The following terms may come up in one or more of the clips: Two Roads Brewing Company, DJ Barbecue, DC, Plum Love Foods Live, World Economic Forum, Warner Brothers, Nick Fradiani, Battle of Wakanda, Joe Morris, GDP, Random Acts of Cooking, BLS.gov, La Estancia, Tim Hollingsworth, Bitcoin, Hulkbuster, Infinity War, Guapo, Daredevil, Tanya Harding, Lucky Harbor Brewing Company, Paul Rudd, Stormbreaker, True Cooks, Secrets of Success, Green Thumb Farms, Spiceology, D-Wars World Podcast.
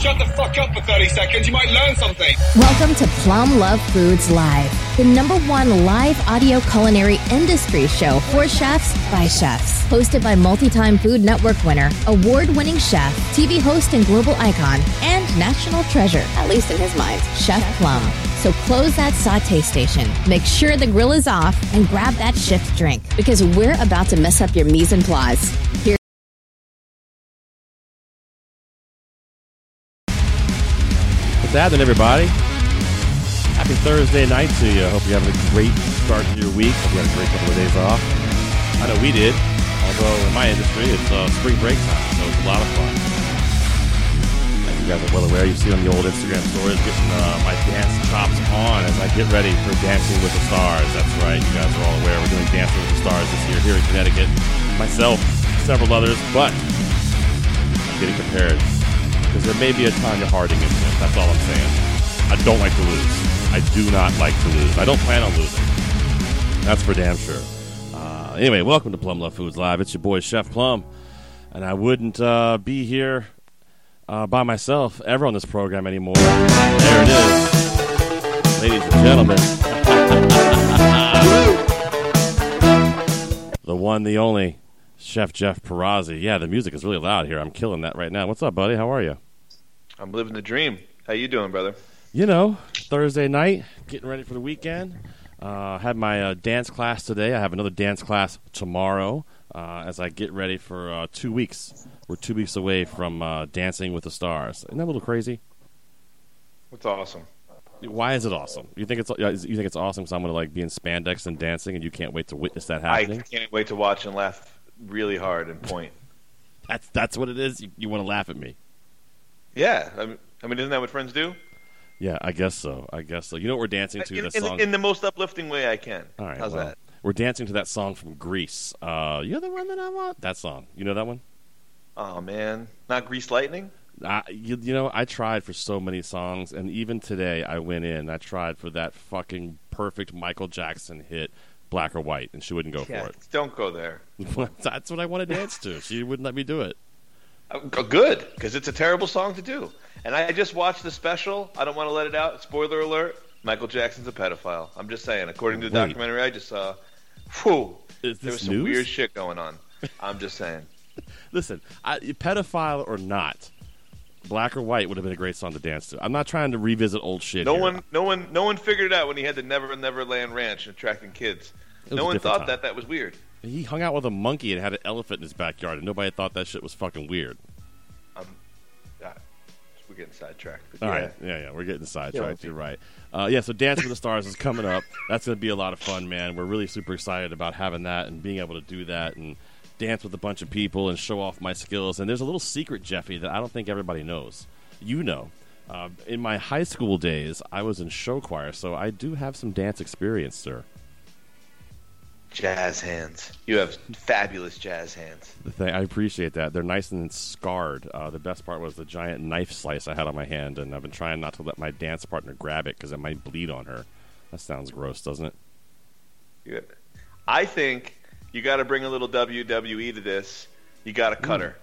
Shut the fuck up for 30 seconds, you might learn something. Welcome to Plum Love Foods Live, the #1 live audio culinary industry show for chefs by chefs. Hosted by multi-time Food Network winner, award-winning chef, TV host and global icon, and national treasure, at least in his mind, Chef Plum. So close that saute station, make sure the grill is off, and grab that shift drink, because we're about to mess up your mise en place. Here. What's happening, everybody? Happy Thursday night to you. I hope you're having a great start to your week. Hope you had a great couple of days off. I know we did, although in my industry, it's spring break time, so it's a lot of fun. As you guys are well aware, you see on the old Instagram stories, getting my dance chops on as I get ready for Dancing with the Stars. That's right, you guys are all aware we're doing Dancing with the Stars this year here in Connecticut. Myself, several others, but I'm getting prepared. Because there may be a Tanya Harding in this. That's all I'm saying. I don't like to lose. I do not like to lose. I don't plan on losing. That's for damn sure. Anyway, welcome to Plum Love Foods Live. It's your boy, Chef Plum. And I wouldn't be here by myself ever on this program anymore. There it is. Ladies and gentlemen. The one, the only. Chef Jeff Perazzi. Yeah, the music is really loud here. I'm killing that right now. What's up, buddy? How are you? I'm living the dream. How you doing, brother? You know, Thursday night, getting ready for the weekend. Had my dance class today. I have another dance class tomorrow as I get ready for 2 weeks. We're 2 weeks away from Dancing with the Stars. Isn't that a little crazy? It's awesome. Why is it awesome? You think it's awesome because I'm going to like be in spandex and dancing, and you can't wait to witness that happening? I can't wait to watch and laugh really hard and point. That's what it is. You want to laugh at me? Yeah, I mean, isn't that what friends do? Yeah, I guess so. You know what we're dancing to? That song in the most uplifting way I can. All right, how's that? We're dancing to that song from Grease. You're the one that I want. That song. You know that one? Oh man, not Grease Lightning. You know, I tried for so many songs, and even today I went in. I tried for that fucking perfect Michael Jackson hit. Black or White, and she wouldn't go for it. Don't go there. That's what I want to dance to. She wouldn't let me do it. Good, because it's a terrible song to do. And I just watched the special. I don't want to let it out. Spoiler alert, Michael Jackson's a pedophile. I'm just saying, according to the documentary I just saw, there was some news? Weird shit going on. I'm just saying. Listen, pedophile or not, Black or White would have been a great song to dance to. I'm not trying to revisit old shit. No one figured it out when he had the Never Never Land Ranch and attracting kids. No one thought that was weird. He hung out with a monkey and had an elephant in his backyard, and nobody thought that shit was fucking weird. getting sidetracked. All right. Yeah, we're getting sidetracked. You're right. So Dancing with the Stars is coming up. That's going to be a lot of fun, man. We're really super excited about having that and being able to do that and dance with a bunch of people and show off my skills. And there's a little secret, Jeffy, that I don't think everybody knows. You know. In my high school days, I was in show choir, so I do have some dance experience, sir. Jazz hands. You have fabulous jazz hands. I appreciate that. They're nice and scarred. The best part was the giant knife slice I had on my hand, and I've been trying not to let my dance partner grab it because it might bleed on her. That sounds gross, doesn't it? Yeah. I think you got to bring a little WWE to this. You got to cut her.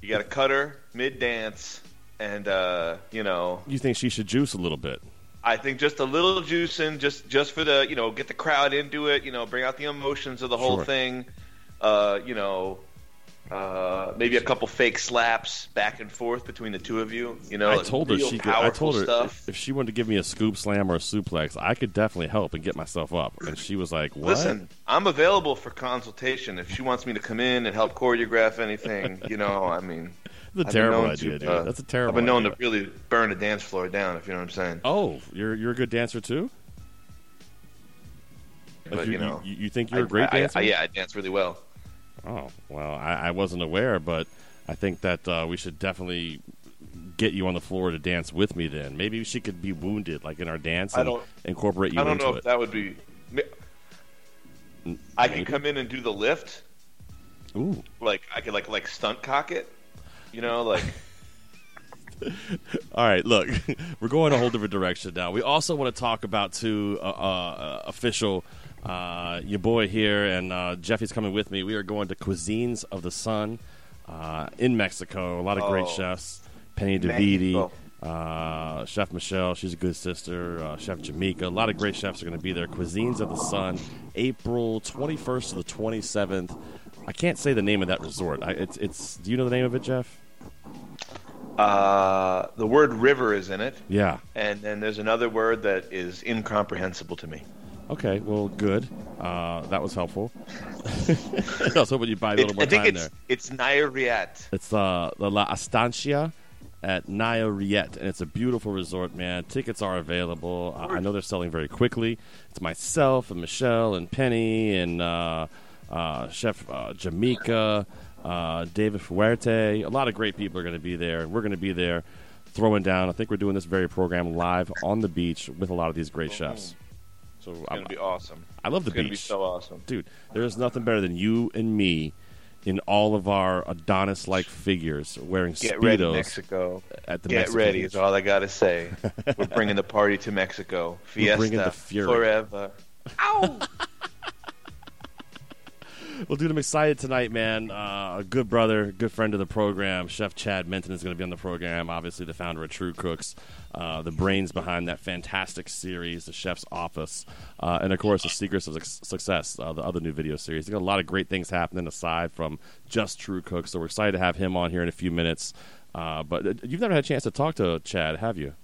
You got to cut her mid-dance. And, you think she should juice a little bit? I think just a little juicing, just for the, get the crowd into it, bring out the emotions of the whole thing. Maybe a couple fake slaps back and forth between the two of you. I told her if she wanted to give me a scoop slam or a suplex, I could definitely help and get myself up. And she was like, "What?" Listen, I'm available for consultation if she wants me to come in and help choreograph anything. That's a terrible idea, dude. That's a terrible idea. I've been known to really burn a dance floor down, if you know what I'm saying. Oh, you're a good dancer, too? But, like, you think you're a great dancer? I dance really well. Oh, well, I wasn't aware, but I think that we should definitely get you on the floor to dance with me then. Maybe she could be wounded, like in our dance, and incorporate you into it. I don't know if that would be... I could come in and do the lift. Ooh. Like, I could, like stunt cock it. All right, look, we're going a whole different direction now. We also want to talk about two official, your boy here, and Jeffy's coming with me. We are going to Cuisines of the Sun in Mexico. A lot of great chefs. Penny Davidi, Chef Michelle, she's a good sister, Chef Jamaica. A lot of great chefs are going to be there. Cuisines of the Sun, April 21st to the 27th. I can't say the name of that resort. Do you know the name of it, Jeff? The word river is in it. Yeah. And then there's another word that is incomprehensible to me. Okay, well, good. That was helpful. I was hoping you'd buy a little more time there. It's Nayarit. It's La Estancia at Nayarit, and it's a beautiful resort, man. Tickets are available. I know they're selling very quickly. It's myself and Michelle and Penny and... Chef Jamaica, David Fuerte. A lot of great people are going to be there. We're going to be there throwing down. I think we're doing this very program live on the beach with a lot of these great chefs. So it's going to be awesome. I love the beach. It's going to be so awesome. Dude, there is nothing better than you and me in all of our Adonis-like figures wearing Speedos. Get ready, Mexico. Get ready is all I got to say. We're bringing the party to Mexico. Fiesta. We're bringing the fury. Forever. Ow! Well, dude, I'm excited tonight, man. A good brother, good friend of the program, Chef Chad Minton is going to be on the program, obviously the founder of True Cooks, the brains behind that fantastic series, The Chef's Office, and, of course, The Secrets of Success, the other new video series. They've got a lot of great things happening aside from just True Cooks, so we're excited to have him on here in a few minutes. But you've never had a chance to talk to Chad, have you?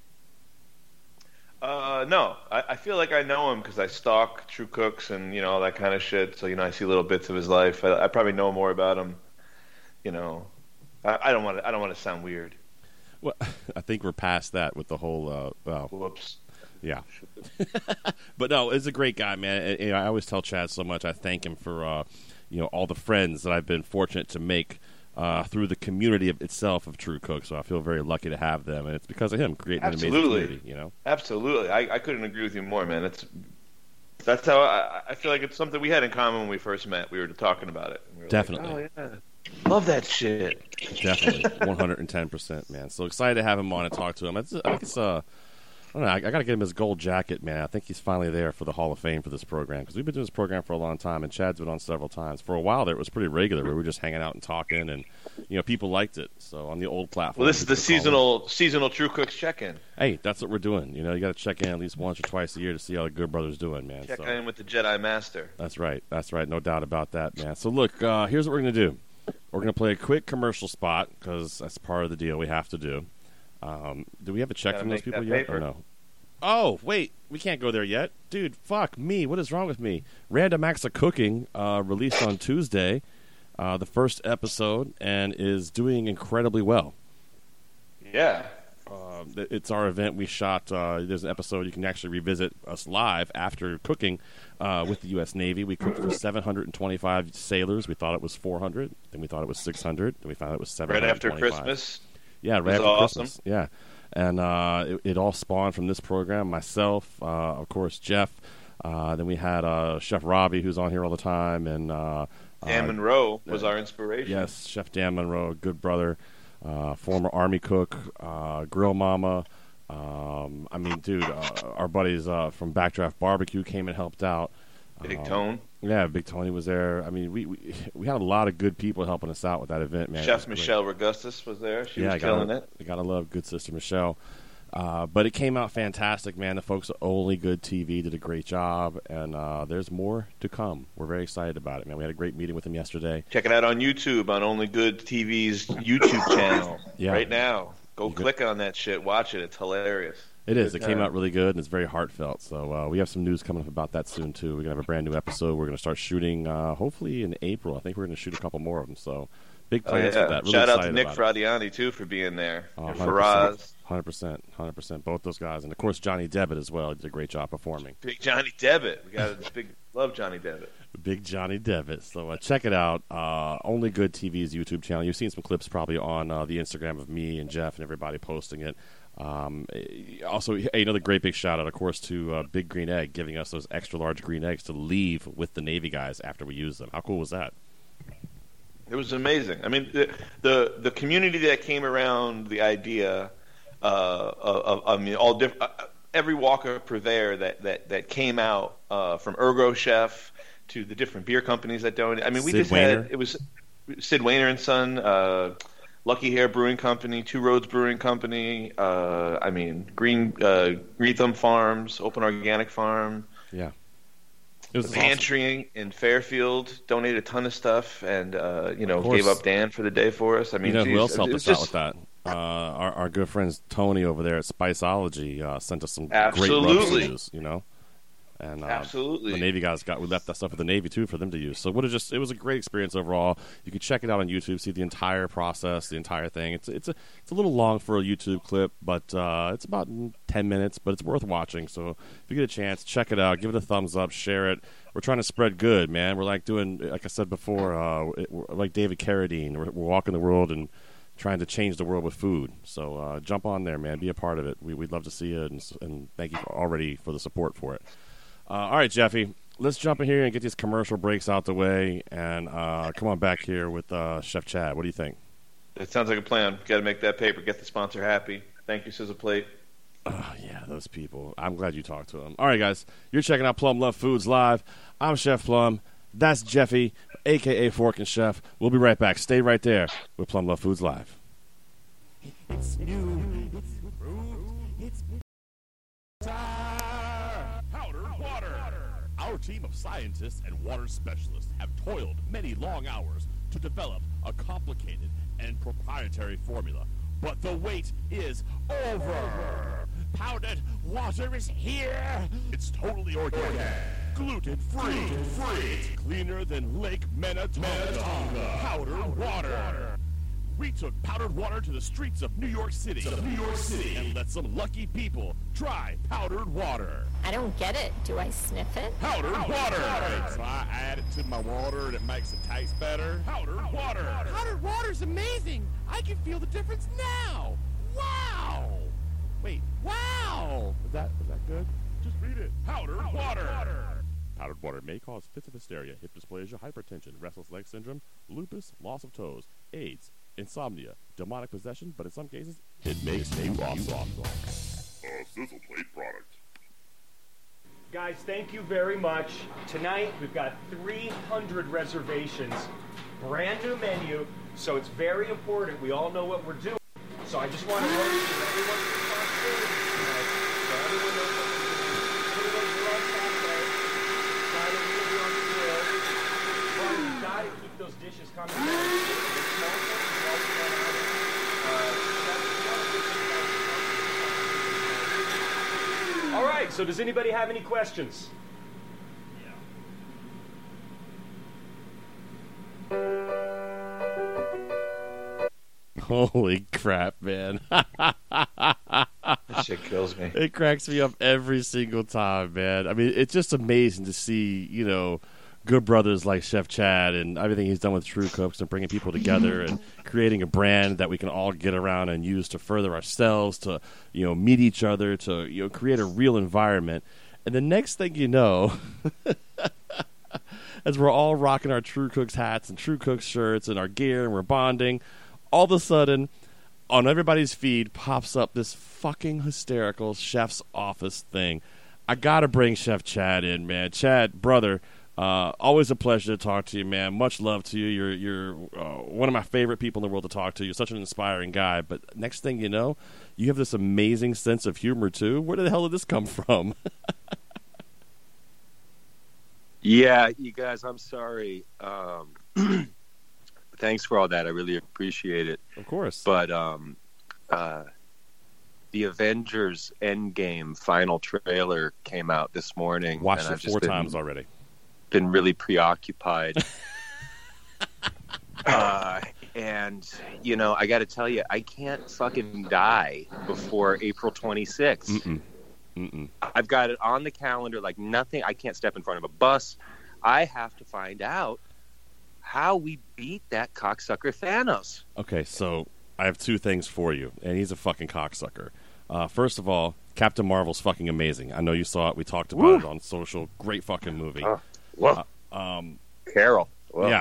No, I feel like I know him because I stalk True Cooks and all that kind of shit. So I see little bits of his life. I probably know more about him. I don't want to sound weird. Well, I think we're past that with the whole. Whoops. Yeah. But no, it's a great guy, man. I always tell Chad so much. I thank him for all the friends that I've been fortunate to make. Through the community itself of True Cooks, so I feel very lucky to have them, and it's because of him creating an amazing community. Absolutely, I couldn't agree with you more, man. That's how I feel like it's something we had in common when we first met. We were talking about it. We definitely, like, oh, yeah. Love that shit. Definitely, 110%, man. So excited to have him on and talk to him. I don't know. I got to get him his gold jacket, man. I think he's finally there for the Hall of Fame for this program because we've been doing this program for a long time, and Chad's been on several times. For a while there, it was pretty regular. We were just hanging out and talking, and people liked it. So on the old platform, well, this is the seasonal True Cooks check-in. Hey, that's what we're doing. You got to check in at least once or twice a year to see how the good brother's doing, man. Check in with the Jedi Master. That's right. That's right. No doubt about that, man. So look, here's what we're gonna do. We're gonna play a quick commercial spot because that's part of the deal we have to do. Do we have a check from those people yet or no? Oh, wait. We can't go there yet. Dude, fuck me. What is wrong with me? Random Acts of Cooking released on Tuesday, the first episode, and is doing incredibly well. Yeah. It's our event. We shot, there's an episode you can actually revisit us live after cooking with the U.S. Navy. We cooked for 725 sailors. We thought it was 400. Then we thought it was 600. Then we found it was 725. Right after Christmas? Yeah, right after awesome. Christmas. Yeah. And it all spawned from this program. Myself, of course, Jeff. Then we had Chef Robbie, who's on here all the time. And Dan Monroe was our inspiration. Yes, Chef Dan Monroe, good brother. Former Army cook, Grill Mama. I mean, dude, our buddies from Backdraft Barbecue came and helped out. Big Tone. Yeah, Big Tony was there. I mean, we had a lot of good people helping us out with that event, man. Chef Michelle Regustus was there. She was killing it. You got to love good sister Michelle. But it came out fantastic, man. The folks at Only Good TV did a great job, and there's more to come. We're very excited about it, man. We had a great meeting with them yesterday. Check it out on YouTube, on Only Good TV's YouTube channel right now. Go click on that shit. Watch it. It's hilarious. It is. It came out really good, and it's very heartfelt. So we have some news coming up about that soon, too. We're going to have a brand-new episode. We're going to start shooting hopefully in April. I think we're going to shoot a couple more of them. So big plans for that. Really shout out to Nick Fradiani, too, for being there. And Faraz. 100%. Both those guys. And, of course, Johnny Debit as well. He did a great job performing. Big Johnny Debit. We got love Johnny Debit. Big Johnny Debit. So check it out. Only Good TV's YouTube channel. You've seen some clips probably on the Instagram of me and Jeff and everybody posting it. Also, another great big shout-out, of course, to Big Green Egg giving us those extra-large green eggs to leave with the Navy guys after we use them. How cool was that? It was amazing. I mean, the community that came around the idea – every Walker purveyor that came out from Ergo Chef to the different beer companies that donated. I mean, we it was Sid Wainer and Son, Lucky Hair Brewing Company, Two Roads Brewing Company. I mean, Green Thumb Farms, Open Organic Farm. Yeah, it was Pantry awesome. In Fairfield donated a ton of stuff, and gave up Dan for the day for us. I mean, who else helped us out with that? Our good friends Tony over there at Spiceology sent us some great reviews, and the Navy guys we left that stuff with the Navy too for them to use. So it was a great experience overall. You can check it out on YouTube, see the entire process, the entire thing. It's a little long for a YouTube clip, but it's about 10 minutes, but it's worth watching. So if you get a chance, check it out, give it a thumbs up, share it. We're trying to spread good, man. We're like I said before, we're like David Carradine. We're walking the world and trying to change the world with food. So jump on there, man. Be a part of it. We'd love to see you, and thank you already for the support for it. All right, Jeffy, let's jump in here and get these commercial breaks out the way and come on back here with Chef Chad. What do you think? It sounds like a plan. Got to make that paper. Get the sponsor happy. Thank you, Sizzle Plate. Oh, yeah, those people. I'm glad you talked to them. All right, guys, you're checking out Plum Love Foods Live. I'm Chef Plum. That's Jeffy, a.k.a. Fork and Chef. We'll be right back. Stay right there with Plum Love Foods Live. It's new. It's improved. It's powder water. Our team of scientists and water specialists have toiled many long hours to develop a complicated and proprietary formula. But the wait is over. Powdered water is here. It's totally organic. Gluten-free. It's cleaner than Lake Minnetonka. Powdered water. We took powdered water to the streets of New York City. And let some lucky people try powdered water. I don't get it. Do I sniff it? Powdered water. So I add it to my water and it makes it taste better. Powdered water. Powdered water's amazing. I can feel the difference now. Wow. Wait. Wow. Was that good? Just read it. Powdered water. Powdered water may cause fits of hysteria, hypnosplasia, hypertension, restless leg syndrome, lupus, loss of toes, AIDS, insomnia, demonic possession, but in some cases, it makes me awesome. A Sizzle Plate product. Guys, thank you very much. Tonight, we've got 300 reservations, brand new menu, so it's very important. We all know what we're doing. So I just want to work with everyone's responsibility tonight, so everyone knows what we're doing. Everyone's love Saturday. Friday, we're going to be on the grill. But we've got to keep those dishes coming. All right, so does anybody have any questions? Yeah. Holy crap, man. shit kills me. It cracks me up every single time, man. I mean, it's just amazing to see, you know, good brothers like Chef Chad and everything he's done with True Cooks and bringing people together and creating a brand that we can all get around and use to further ourselves, to, you know, meet each other, to, you know, create a real environment. And the next thing you know, as we're all rocking our True Cooks hats and True Cooks shirts and our gear and we're bonding, all of a sudden, on everybody's feed pops up this fucking hysterical Chef's Office thing. I got to bring Chef Chad in, man. Chad, brother, always a pleasure to talk to you, man. Much love to you. You're one of my favorite people in the world to talk to. You're such an inspiring guy. But next thing you know, you have this amazing sense of humor, too. Where the hell did this come from? Yeah, you guys, I'm sorry. Thanks for all that. I really appreciate it. Of course. But the Avengers Endgame final trailer came out this morning. Watched it four times already. Been really preoccupied. And, you know, I got to tell you, I can't fucking die before April 26th. Mm-mm. Mm-mm. I've got it on the calendar like nothing. I can't step in front of a bus. I have to find out how we beat that cocksucker Thanos. Okay, so I have two things for you, and he's a fucking cocksucker. First of all, Captain Marvel's fucking amazing. I know you saw it. We talked about it on social. Great fucking movie. Carol. Whoa, yeah.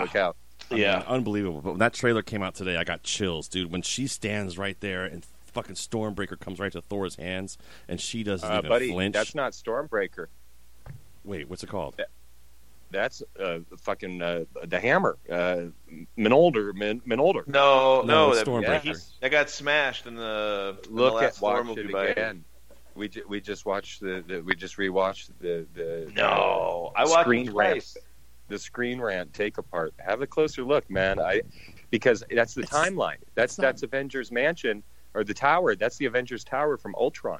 Look out. Yeah, unbelievable. But when that trailer came out today, I got chills, dude. When she stands right there and fucking Stormbreaker comes right to Thor's hands, and she doesn't even flinch. That's not Stormbreaker. Wait, what's it called? That's fucking the hammer. Mjolnir. No, Stormbreaker. That got smashed in the last Thor movie by again. We just rewatched the no, I watched screen rant. The screen rant take apart. Have a closer look, man. Because that's the timeline. That's Avengers Mansion or the tower. That's the Avengers Tower from Ultron.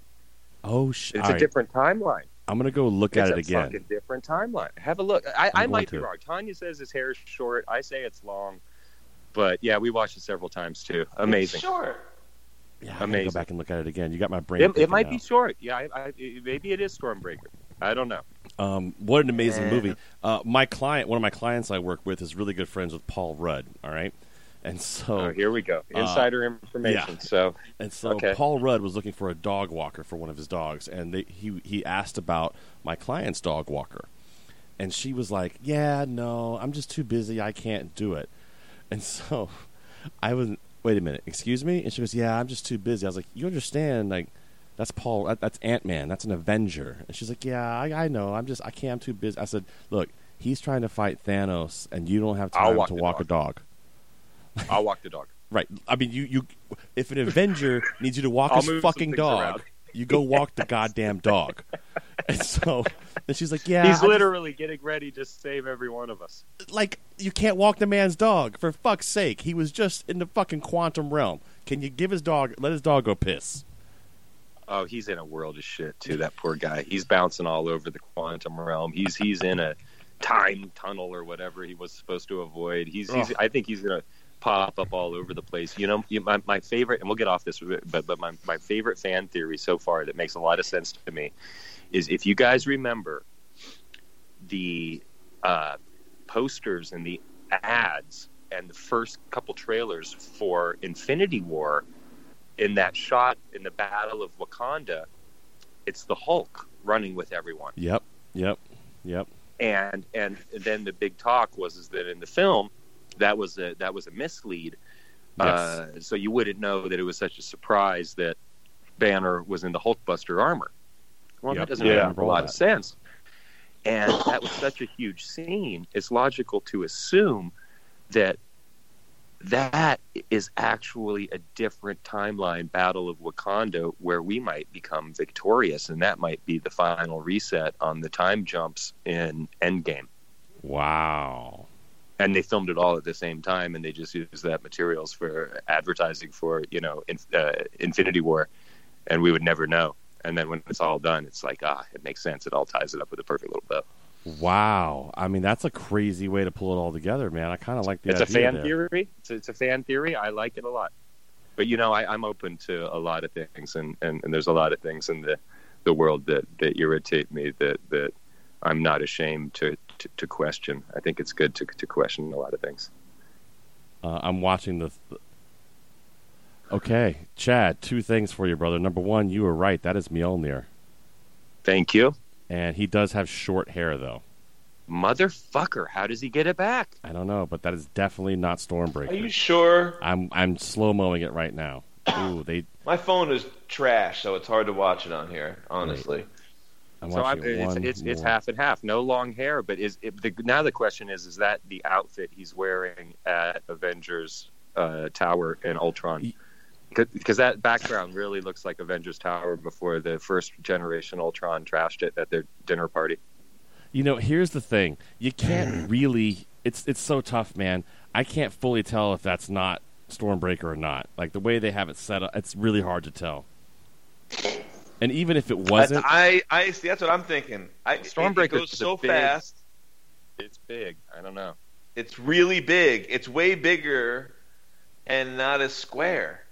Oh shit! It's a different timeline. I'm gonna go look at it again. It's a fucking different timeline. Have a look. I might be wrong. Tanya says his hair is short. I say it's long. But yeah, we watched it several times too. Amazing. It's short. Yeah, I'm gonna go back and look at it again. You got my brain. It might be short. Yeah, maybe it is Stormbreaker. I don't know. What an amazing movie. One of my clients I work with is really good friends with Paul Rudd. All right. And so here we go. Insider information. Yeah. So Paul Rudd was looking for a dog walker for one of his dogs, and he asked about my client's dog walker. And she was like, "Yeah, no, I'm just too busy. I can't do it." And so I was, "Wait a minute. Excuse me?" And she goes, "Yeah, I'm just too busy." I was like, "You understand, like that's Paul, that's Ant-Man, that's an Avenger." And she's like, "Yeah, I know. I'm too busy." I said, "Look, he's trying to fight Thanos and you don't have time to walk a dog." I'll walk the dog. Right. I mean, you. If an Avenger needs you to walk his fucking dog, you go walk the goddamn dog. And so, and she's like, "Yeah." He's literally getting ready to save every one of us. Like, you can't walk the man's dog. For fuck's sake, he was just in the fucking quantum realm. Can you give his dog? Let his dog go piss. Oh, he's in a world of shit too. That poor guy. He's bouncing all over the quantum realm. He's in a time tunnel or whatever he was supposed to avoid. I think he's gonna pop up all over the place. You know, my favorite, and we'll get off this, but my favorite fan theory so far that makes a lot of sense to me is, if you guys remember the posters and the ads and the first couple trailers for Infinity War, in that shot in the Battle of Wakanda, it's the Hulk running with everyone. Yep. And then the big talk was that in the film, that was a mislead. Yes. So you wouldn't know that it was such a surprise that Banner was in the Hulkbuster armor. Well, yep. That doesn't make a lot of sense. And that was such a huge scene. It's logical to assume that is actually a different timeline, Battle of Wakanda, where we might become victorious, and that might be the final reset on the time jumps in Endgame. Wow. And they filmed it all at the same time, and they just used that materials for advertising for, you know, Infinity War, and we would never know. And then when it's all done, it's like, it makes sense. It all ties it up with a perfect little bow. Wow. I mean, that's a crazy way to pull it all together, man. I kind of like the idea. It's a fan theory. I like it a lot. But, you know, I'm open to a lot of things, and there's a lot of things in the world that irritate me that I'm not ashamed to question. I think it's good to question a lot of things. I'm watching the... Okay, Chad, two things for you, brother. Number one, you were right. That is Mjolnir. Thank you. And he does have short hair, though. Motherfucker, how does he get it back? I don't know, but that is definitely not Stormbreaker. Are you sure? I'm slow-mowing it right now. Ooh, my phone is trash, so it's hard to watch it on here, honestly. It's half and half. No long hair, but now the question is that the outfit he's wearing at Avengers Tower and Ultron? Because that background really looks like Avengers Tower before the first generation Ultron trashed it at their dinner party. You know, here's the thing. You can't really... It's so tough, man. I can't fully tell if that's not Stormbreaker or not. Like, the way they have it set up, it's really hard to tell. And even if it wasn't... I see, that's what I'm thinking. Stormbreaker goes so fast. It's big. I don't know. It's really big. It's way bigger and not as square.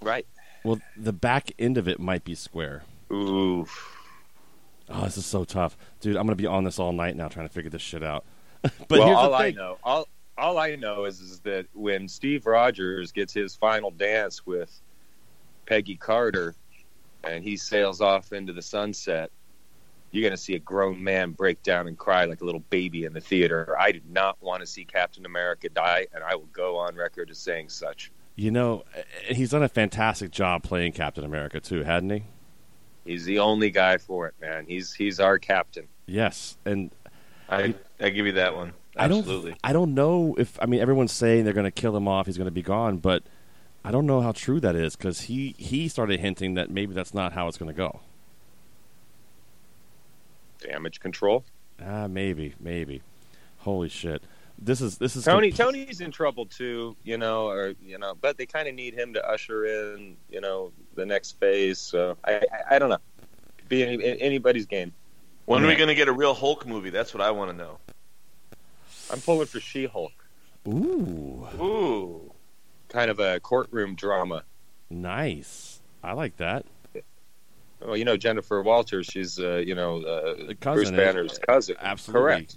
Right. Well, the back end of it might be square. Ooh. Oh, this is so tough. Dude, I'm going to be on this all night now trying to figure this shit out. But well, here's all the thing. All I know is that when Steve Rogers gets his final dance with Peggy Carter and he sails off into the sunset, you're going to see a grown man break down and cry like a little baby in the theater. I did not want to see Captain America die, and I will go on record as saying such. You know, he's done a fantastic job playing Captain America, too, hadn't he? He's the only guy for it, man. He's our captain. Yes, and I give you that one. Absolutely. I don't know if everyone's saying they're going to kill him off. He's going to be gone, but I don't know how true that is because he started hinting that maybe that's not how it's going to go. Damage control? Maybe. Holy shit! This is Tony's in trouble too, but they kind of need him to usher in, the next phase. So I don't know. It'd be anybody's game. When are we going to get a real Hulk movie? That's what I want to know. I'm pulling for She-Hulk. Ooh. Kind of a courtroom drama. Nice. I like that. Well, Jennifer Walters, she's Bruce Banner's cousin. Absolutely. Correct.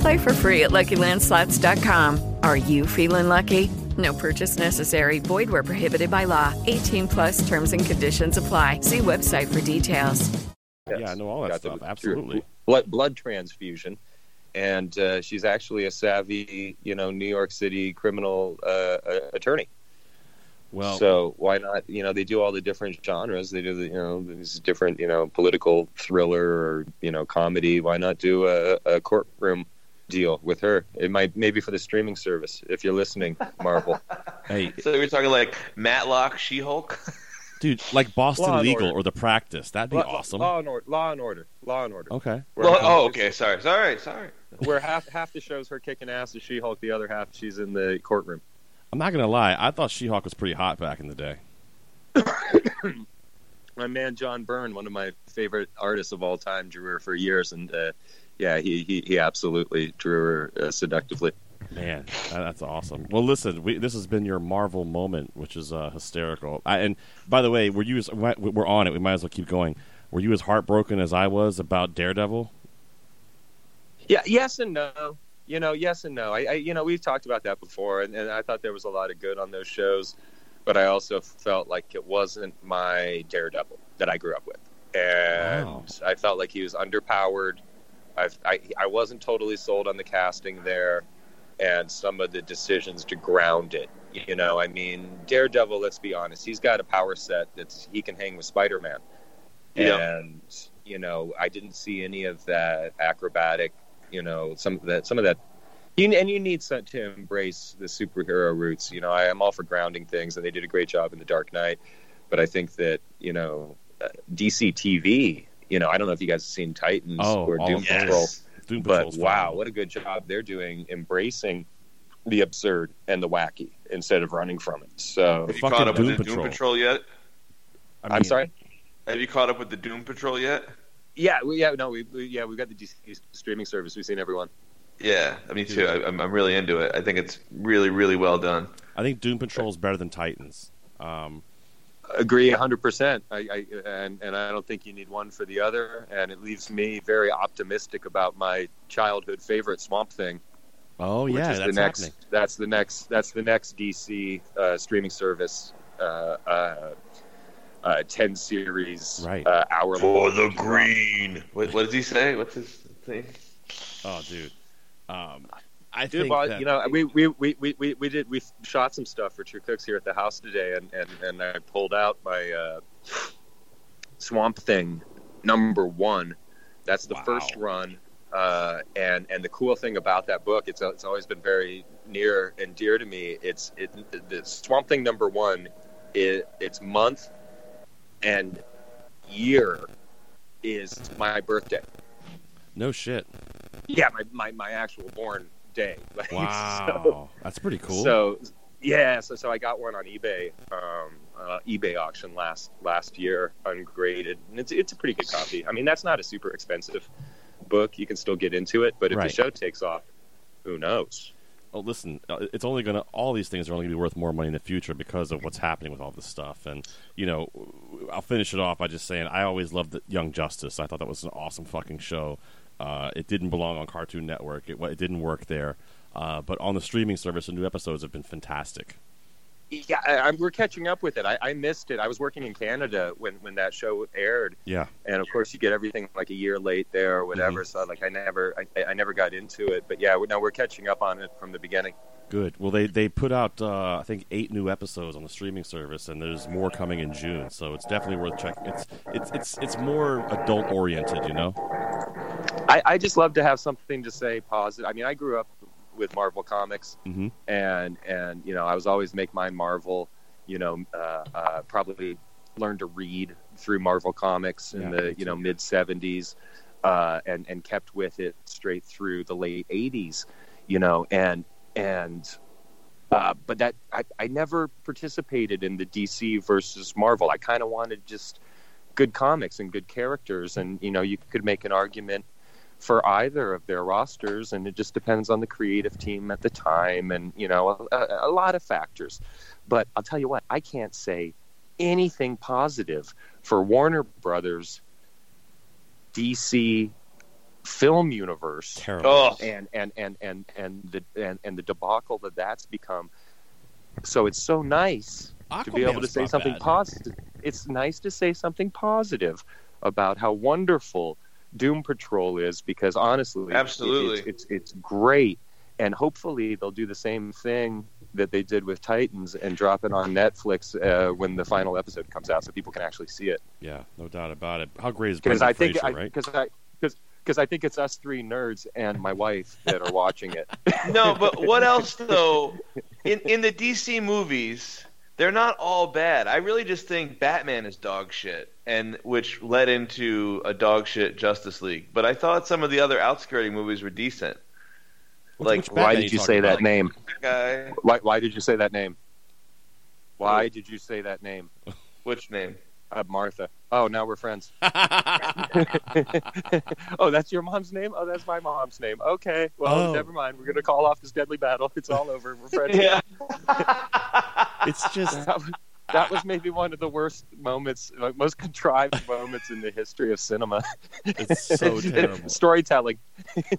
Play for free at LuckyLandSlots.com. Are you feeling lucky? No purchase necessary. Void where prohibited by law. 18+ terms and conditions apply. See website for details. Yes. Yeah, I know all that stuff. Absolutely. Blood transfusion. And she's actually a savvy, New York City criminal attorney. Well, so why not? They do all the different genres. They do these different, political thriller or, comedy. Why not do a courtroom deal with her? It might maybe for the streaming service if you're listening, Marvel. Hey, so we're talking like Matlock, She-Hulk, dude, like Boston Law Legal or The Practice. That'd be awesome. Law and Order. Okay. Okay. Sorry. Where half the show's her kicking ass as She-Hulk, the other half she's in the courtroom. I'm not gonna lie. I thought She-Hulk was pretty hot back in the day. My man John Byrne, one of my favorite artists of all time, drew her for years, and yeah, he absolutely drew her seductively. Man, that's awesome. Well, listen, this has been your Marvel moment, which is hysterical. And by the way, we're on it. We might as well keep going. Were you as heartbroken as I was about Daredevil? Yeah. Yes and no. You know, yes and no. I you know, we've talked about that before, and I thought there was a lot of good on those shows, but I also felt like it wasn't my Daredevil that I grew up with, and wow. I felt like he was underpowered. I wasn't totally sold on the casting there, and some of the decisions to ground it. You know, I mean, Daredevil, let's be honest, he's got a power set that's he can hang with Spider-Man. Yeah. And, you know, I didn't see any of that acrobatic, you know, some of that. And you need to embrace the superhero roots. You know, I am all for grounding things, and they did a great job in The Dark Knight. But I think that, you know, DC TV, you know, I don't know if you guys have seen Titans or Doom Patrol. Yes. Doom Patrol's but wow, fun. What a good job they're doing embracing the absurd and the wacky instead of running from it. So, have you caught up with the Doom Patrol yet? I mean, I'm sorry? Have you caught up with the Doom Patrol yet? Yeah, we've got the DC streaming service. We've seen everyone. Yeah, me too. I'm really into it. I think it's really, really well done. I think Doom Patrol is better than Titans. Agree 100%. I don't think you need one for the other, and it leaves me very optimistic about my childhood favorite, Swamp Thing. Oh yeah, that's the next DC streaming service 10 series, right. Hour long. For the green. What does he say? What's his thing? Oh, dude. I think, you know, we shot some stuff for True Cooks here at the house today, and I pulled out my Swamp Thing #1. That's the first run, and the cool thing about that book, it's always been very near and dear to me. The Swamp Thing #1, its month and year is my birthday. No shit. Yeah, my actual born day. Like, wow, so, that's pretty cool. So yeah, so I got one on eBay, eBay auction last year, ungraded, and it's a pretty good copy. I mean, that's not a super expensive book. You can still get into it, but if the show takes off, who knows? Oh, listen, all these things are only going to be worth more money in the future because of what's happening with all this stuff. And, you know, I'll finish it off by just saying I always loved Young Justice. I thought that was an awesome fucking show. It didn't belong on Cartoon Network. It didn't work there. But on the streaming service, the new episodes have been fantastic. Yeah, we're catching up with it. I missed it. I was working in Canada when that show aired. Yeah. And, of course, you get everything like a year late there or whatever. Mm-hmm. So, like, I never got into it. But, yeah, we're catching up on it from the beginning. Good. Well, they put out, I think, 8 new episodes on the streaming service, and there's more coming in June. So it's definitely worth checking. It's more adult-oriented, you know? I just love to have something to say positive. I mean, I grew up with Marvel Comics, mm-hmm. and you know, I was always make my Marvel, you know, probably learned to read through Marvel Comics in the mid 70s, and kept with it straight through the late 80s, you know, but that I never participated in the DC versus Marvel. I kind of wanted just good comics and good characters, and you know, you could make an argument for either of their rosters, and it just depends on the creative team at the time, and you know, a lot of factors. But I'll tell you what, I can't say anything positive for Warner Brothers DC film universe. Terrible. And the debacle that's become. So it's so nice to be able to say something positive. It's nice to say something positive about how wonderful Doom Patrol is, because honestly, absolutely, it's great, and hopefully they'll do the same thing that they did with Titans and drop it on Netflix when the final episode comes out, so people can actually see it. Yeah, no doubt about it. How great is Brendan Fraser, right? Because I think it's us three nerds and my wife that are watching it. No, but what else though? In the DC movies, they're not all bad. I really just think Batman is dog shit, and which led into a dog shit Justice League. But I thought some of the other outskirting movies were decent. Like, why did you say that name? Why did you say that name? Which name? Martha. Oh, now we're friends. Oh, that's your mom's name? Oh, that's my mom's name. Okay. Well, never mind. We're going to call off this deadly battle. It's all over. We're friends. Yeah. It's just... That was maybe one of the worst moments, like, most contrived moments in the history of cinema. It's so terrible. Storytelling.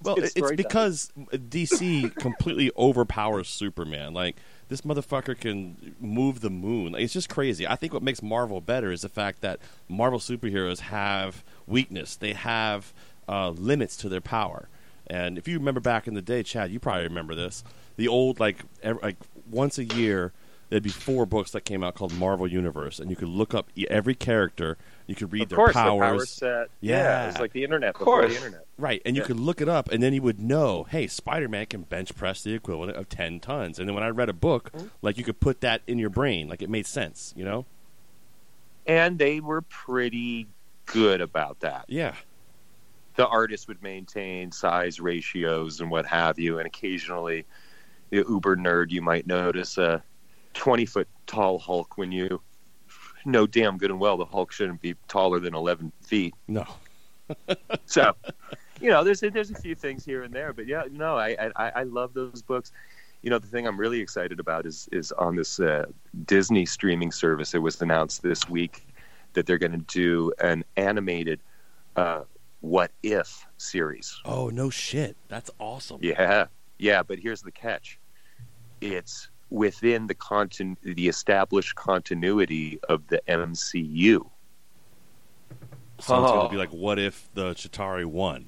Well, it's because DC completely overpowers Superman. Like, this motherfucker can move the moon. Like, it's just crazy. I think what makes Marvel better is the fact that Marvel superheroes have weakness. They have limits to their power. And if you remember back in the day, Chad, you probably remember this. The old, like once a year... There'd be 4 books that came out called Marvel Universe, and you could look up every character. You could read their powers. Of course, their power set. Yeah. It was like the internet before the internet. Right, and you could look it up, and then you would know, hey, Spider-Man can bench press the equivalent of 10 tons. And then when I read a book, like, you could put that in your brain. Like, it made sense, you know? And they were pretty good about that. Yeah. The artist would maintain size ratios and what have you, and occasionally the uber nerd, you might notice a 20-foot tall Hulk when you know damn good and well the Hulk shouldn't be taller than 11 feet. No. So, you know, there's a few things here and there, but yeah, no, I love those books. You know, the thing I'm really excited about is on this Disney streaming service. It was announced this week that they're going to do an animated What If series. Oh, no shit. That's awesome. Yeah. Yeah, but here's the catch. It's within the established continuity of the MCU. So it's going to be like, what if the Chitauri won?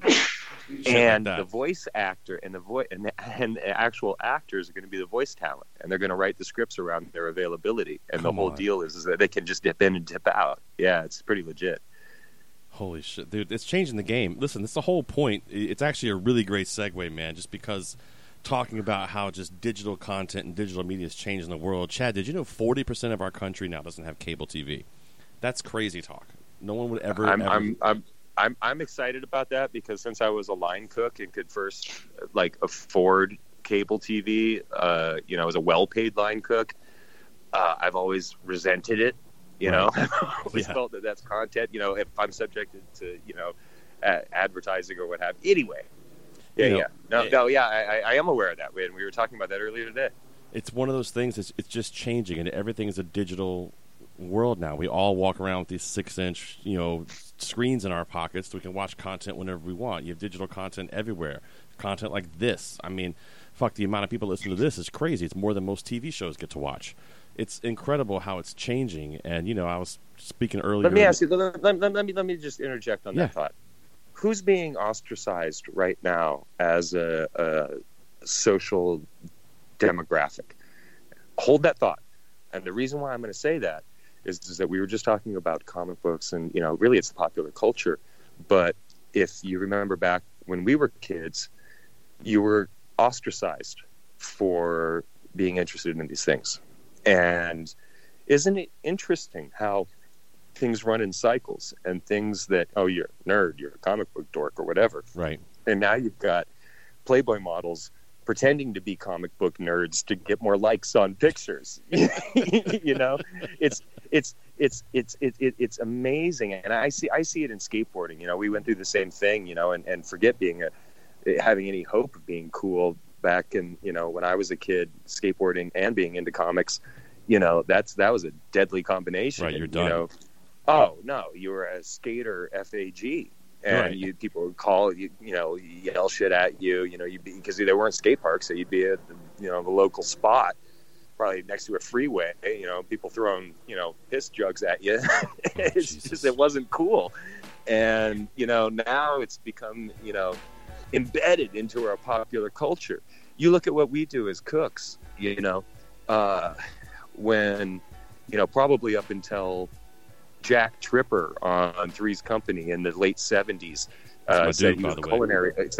And like the voice actor and the actual actors are going to be the voice talent, and they're going to write the scripts around their availability. And the whole deal is that they can just dip in and dip out. Yeah, it's pretty legit. Holy shit, dude! It's changing the game. Listen, that's the whole point. It's actually a really great segue, man. Just because. Talking about how just digital content and digital media is changing the world. Chad, did you know 40% of our country now doesn't have cable TV? That's crazy talk. No one would ever. I'm excited about that because since I was a line cook and could first like afford cable TV, you know, as a well-paid line cook, I've always resented it. You know, I've always felt that that's content. You know, if I'm subjected to advertising or what have you. Anyway. Yeah, you know, I am aware of that. We were talking about that earlier today. It's one of those things. It's just changing, and everything is a digital world now. We all walk around with these 6-inch, you know, screens in our pockets, so we can watch content whenever we want. You have digital content everywhere. Content like this. I mean, fuck, the amount of people listening to this is crazy. It's more than most TV shows get to watch. It's incredible how it's changing. And you know, I was speaking earlier. Let me ask you. Let me just interject on that thought. Who's being ostracized right now as a social demographic? Hold that thought. And the reason why I'm going to say that is that we were just talking about comic books and, you know, really it's popular culture. But if you remember back when we were kids, you were ostracized for being interested in these things. And isn't it interesting how things run in cycles and things that, oh, you're a nerd, you're a comic book dork or whatever. Right. And now you've got Playboy models pretending to be comic book nerds to get more likes on pictures. You know, it's amazing. And I see it in skateboarding. You know, we went through the same thing, you know, and forget having any hope of being cool back in, you know, when I was a kid, skateboarding and being into comics, you know, that was a deadly combination. Right. You're done. You know, oh no! You were a skater, FAG, and right. People would call you, you know, yell shit at you, you know, you'd be because there weren't skate parks, so you'd be at the local spot, probably next to a freeway, you know, people throwing piss jugs at you. It wasn't cool, and you know now it's become embedded into our popular culture. You look at what we do as cooks, you know, when probably up until Jack Tripper on Three's Company in the late 70s said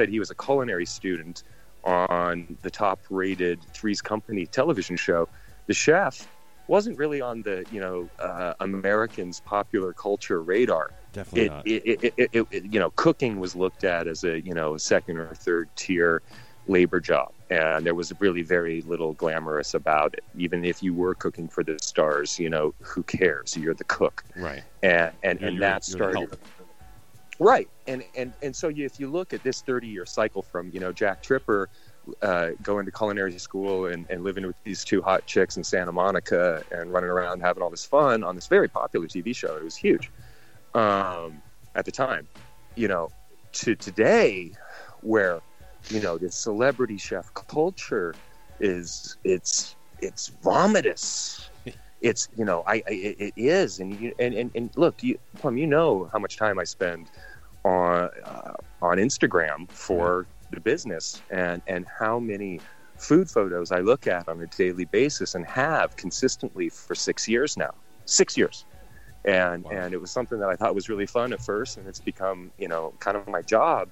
he was a culinary student on the top-rated Three's Company television show. The chef wasn't really on the Americans' popular culture radar. Definitely not. Cooking was looked at as a second or third tier labor job, And there was really very little glamorous about it. Even if you were cooking for the stars, you know, who cares? You're the cook. Right. And that started. Right. And so if you look at this 30-year cycle from, you know, Jack Tripper going to culinary school and living with these two hot chicks in Santa Monica and running around having all this fun on this very popular TV show. It was huge at the time, you know, to today where, you know, this celebrity chef culture is it's vomitous. It's, you know, it is. And look, Plum, you know how much time I spend on Instagram for the business and how many food photos I look at on a daily basis and have consistently for 6 years now. 6 years. And wow. And it was something that I thought was really fun at first, and it's become, you know, kind of my job.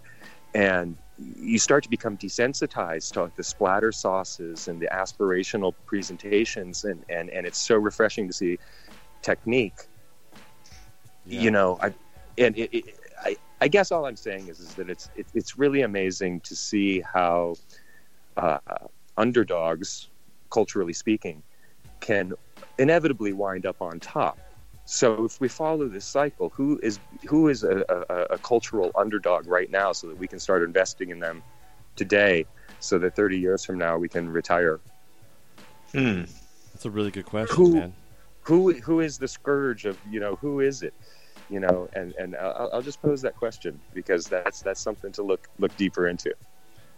And you start to become desensitized to the splatter sauces and the aspirational presentations. And it's so refreshing to see technique, you know, I guess all I'm saying is that it's really amazing to see how underdogs, culturally speaking, can inevitably wind up on top. So if we follow this cycle, who is a cultural underdog right now so that we can start investing in them today so that 30 years from now we can retire? That's a really good question, man. Who is the scourge of, you know, who is it? You know, and I'll just pose that question because that's something to look deeper into.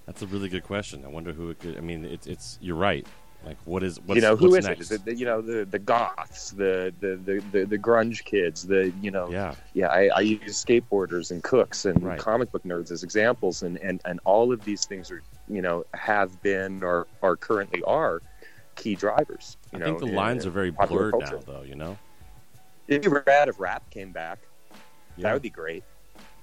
That's a really good question. I wonder who it could, I mean, it's you're right. Like, what's next? Is it, you know, the goths, the grunge kids, the, you know, I use skateboarders and cooks and comic book nerds as examples. And all of these things are, you know, have been or currently are key drivers. I think the lines are very blurred now, though, you know? It'd be rad if rap came back. Yeah. That would be great.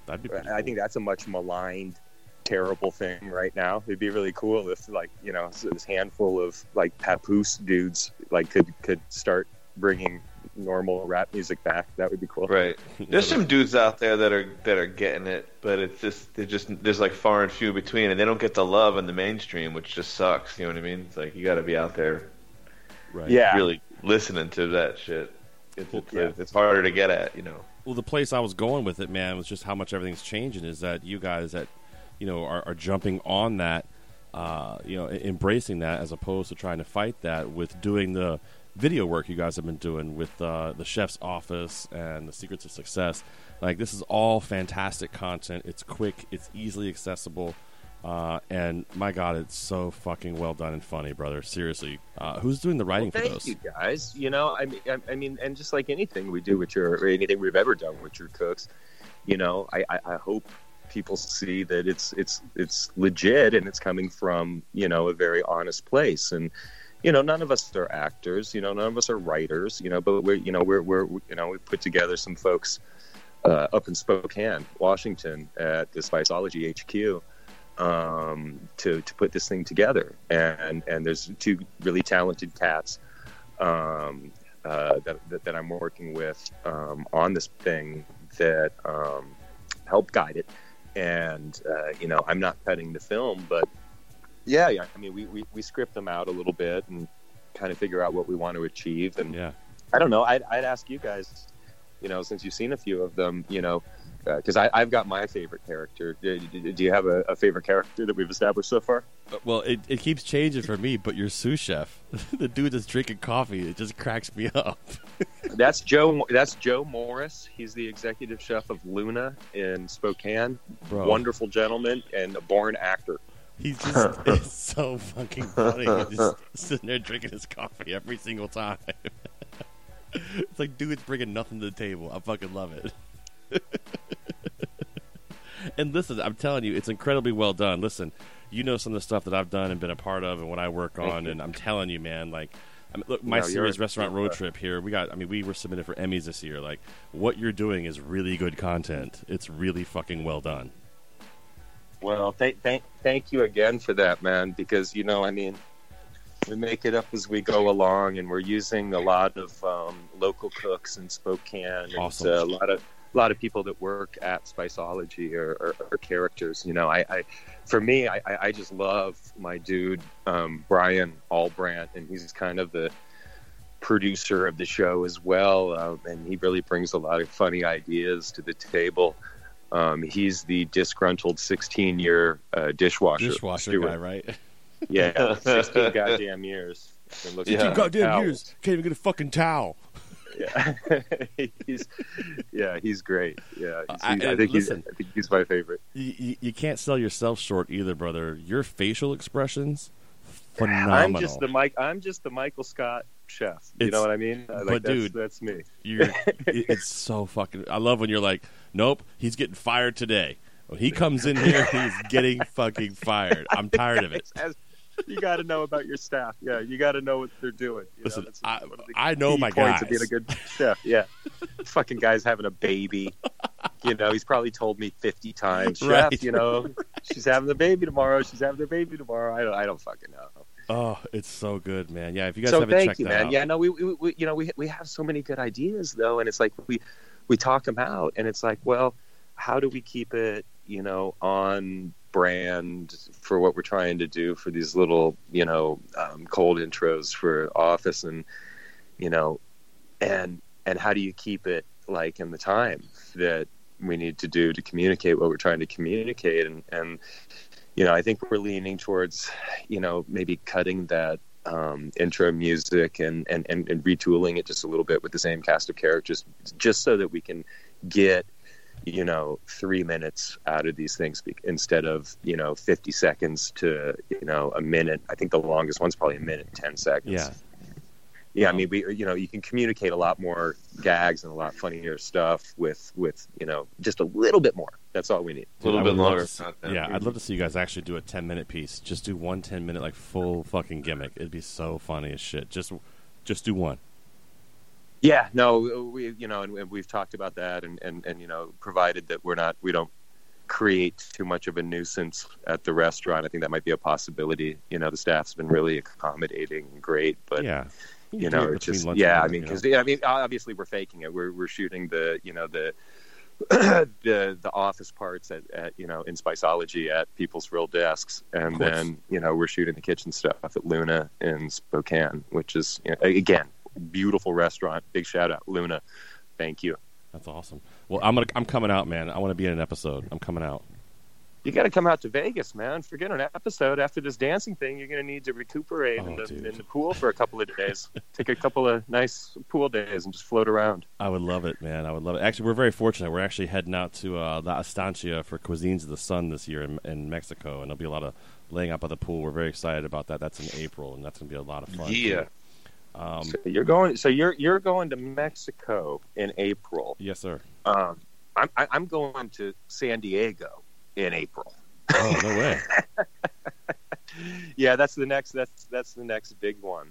That'd be pretty cool. I think that's a much maligned, terrible thing right now. It'd be really cool if, like, you know, this handful of like papoose dudes like could start bringing normal rap music back. That would be cool. Right. There's some dudes out there that are getting it, but it's just there's like far and few between, and they don't get the love in the mainstream, which just sucks. You know what I mean? It's like you got to be out there, really listening to that shit. It's harder to get at, you know. Well, the place I was going with it, man, was just how much everything's changing. Is that you guys that, you know, are jumping on that, you know, embracing that as opposed to trying to fight that with doing the video work you guys have been doing with the Chef's Office and the Secrets of Success. Like, this is all fantastic content. It's quick. It's easily accessible. And my God, it's so fucking well done and funny, brother. Seriously, who's doing the writing for those? Thank you, guys. You know, I mean, and just like anything we do with or anything we've ever done with True Cooks, you know, I hope people see that it's legit and it's coming from, you know, a very honest place. And you know, none of us are actors. You know, none of us are writers. You know, but we're you know, we put together some folks up in Spokane, Washington, at the Spiceology HQ. To put this thing together, and there's two really talented cats that I'm working with on this thing that help guide it, and you know, I'm not cutting the film, but yeah, I mean we script them out a little bit and kind of figure out what we want to achieve, and I don't know, I'd ask you guys, you know, since you've seen a few of them, you know. Because I've got my favorite character. Do you have a favorite character that we've established so far? Well, it keeps changing for me, but your sous chef, the dude that's drinking coffee, it just cracks me up. That's Joe Morris. He's the executive chef of Luna in Spokane. Bro. Wonderful gentleman and a born actor. He's just it's so fucking funny. He's just sitting there drinking his coffee every single time. It's like, dude's bringing nothing to the table. I fucking love it. And listen, I'm telling you, it's incredibly well done. Listen, you know, some of the stuff that I've done and been a part of and what I work on, and I'm telling you, man, like, I mean, look, my series Restaurant Road Trip here, we were submitted for Emmys this year. Like, what you're doing is really good content. It's really fucking well done. Well, thank you again for that, man, because, you know, I mean, we make it up as we go along, and we're using a lot of local cooks in Spokane. Awesome. And a lot of a lot of people that work at Spiceology are characters. You know, I just love my dude, Brian Albrandt, and he's kind of the producer of the show as well. And he really brings a lot of funny ideas to the table. He's the disgruntled 16-year dishwasher steward. Guy, right? Yeah, 16 goddamn years. 16 goddamn years. Can't even get a fucking towel. Yeah, he's great. Yeah, I think he's my favorite. You can't sell yourself short either, brother. Your facial expressions, phenomenal. I'm just the Michael Scott chef. You know what I mean? That's me. It's so fucking. I love when you're like, nope, he's getting fired today. When he comes in here, he's getting fucking fired. I'm tired of it. You got to know about your staff. Yeah, you got to know what they're doing. Listen, I know my guys. Of being a good chef. Yeah, this fucking guy's having a baby. You know, he's probably told me 50 times, chef. Right. You know, right. She's having the baby tomorrow. I don't fucking know. Oh, it's so good, man. Yeah, if you guys haven't checked that out. Thank you, man. Yeah, no, we you know, we have so many good ideas though, and it's like we talk them out, and it's like, well, how do we keep it, you know, on brand for what we're trying to do for these little, you know, cold intros for Office, and you know, and how do you keep it like in the time that we need to do to communicate what we're trying to communicate, and you know, I think we're leaning towards, you know, maybe cutting that intro music and retooling it just a little bit with the same cast of characters, just so that we can get, you know, 3 minutes out of these things instead of, you know, 50 seconds to, you know, a minute. I think the longest one's probably a minute and 10 seconds. Yeah. Yeah. I mean, you know, you can communicate a lot more gags and a lot funnier stuff with, you know, just a little bit more. That's all we need. A little bit longer. I'd love to see you guys actually do a 10-minute piece. Just do one 10-minute, like, full fucking gimmick. It'd be so funny as shit. Just do one. Yeah, no, we, you know, and we've talked about that, and you know, provided that we don't create too much of a nuisance at the restaurant. I think that might be a possibility. You know, the staff's been really accommodating and great, but yeah, you know, it's just obviously we're faking it. We're shooting the, you know, the the office parts at you know, in Spiceology at people's real desks, and then, you know, we're shooting the kitchen stuff at Luna in Spokane, which is, you know, again, beautiful restaurant. Big shout out, Luna. Thank you. That's awesome. Well, I'm coming out, man. I want to be in an episode. I'm coming out. You got to come out to Vegas, man. Forget an episode. After this dancing thing, you're going to need to recuperate in the pool for a couple of days. Take a couple of nice pool days and just float around. I would love it, man. I would love it. Actually, we're very fortunate. We're actually heading out to La Estancia for Cuisines of the Sun this year in Mexico, and there'll be a lot of laying up by the pool. We're very excited about that. That's in April, and that's going to be a lot of fun. Yeah. So you're going to Mexico in April. Yes, sir. I'm going to San Diego in April. Oh, no way. Yeah, that's the next big one.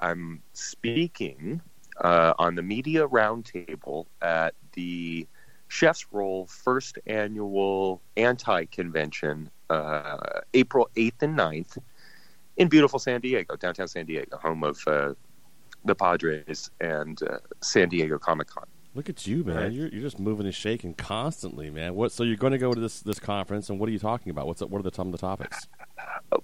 I'm speaking on the media roundtable at the Chef's Roll First Annual Anti-Convention, April 8th and 9th. In beautiful San Diego, downtown San Diego, home of the Padres and San Diego Comic-Con. Look at you, man. Right? You're just moving and shaking constantly, man. So you're going to go to this conference, and what are you talking about? What are some of the topics?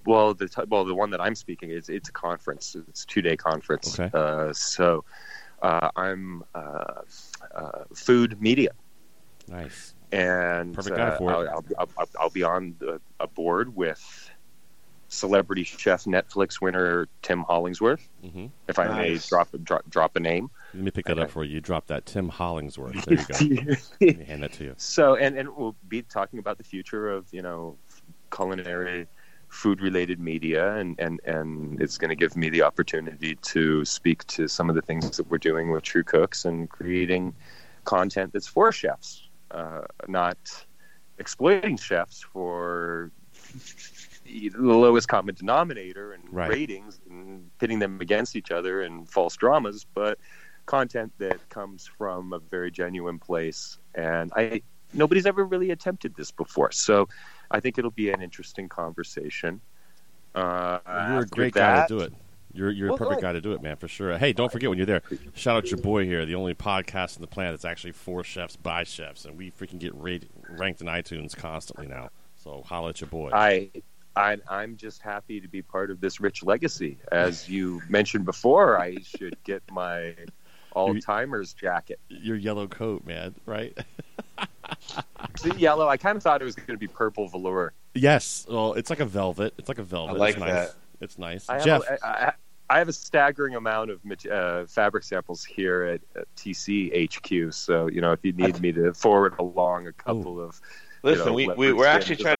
Well, the one that I'm speaking is, it's a conference. It's a 2-day conference. Okay. So I'm food media. Nice. And perfect guy for it. I'll be on a board with celebrity chef Netflix winner Tim Hollingsworth, if I may drop a name. Let me pick that up for you. You drop that, Tim Hollingsworth. There you go. Let me hand that to you. So, and we'll be talking about the future of, you know, culinary, food-related media, and it's going to give me the opportunity to speak to some of the things that we're doing with True Cooks and creating content that's for chefs, not exploiting chefs for the lowest common denominator and ratings and pitting them against each other and false dramas, but content that comes from a very genuine place. And nobody's ever really attempted this before. So I think it'll be an interesting conversation. You're a great guy to do it. You're the perfect guy to do it, man, for sure. Hey, don't forget when you're there, shout out your boy here, the only podcast on the planet that's actually for chefs by chefs, and we freaking get ranked in iTunes constantly now. So holla at your boy. I'm just happy to be part of this rich legacy. As you mentioned before, I should get my all-timers jacket. Your yellow coat, man, right? The yellow. I kind of thought it was going to be purple velour. Yes. Well, it's like a velvet. I like that. It's nice. Jeff. I have a staggering amount of fabric samples here at TC HQ. So, you know, if you need me to forward along a couple of... Listen, we're actually trying to...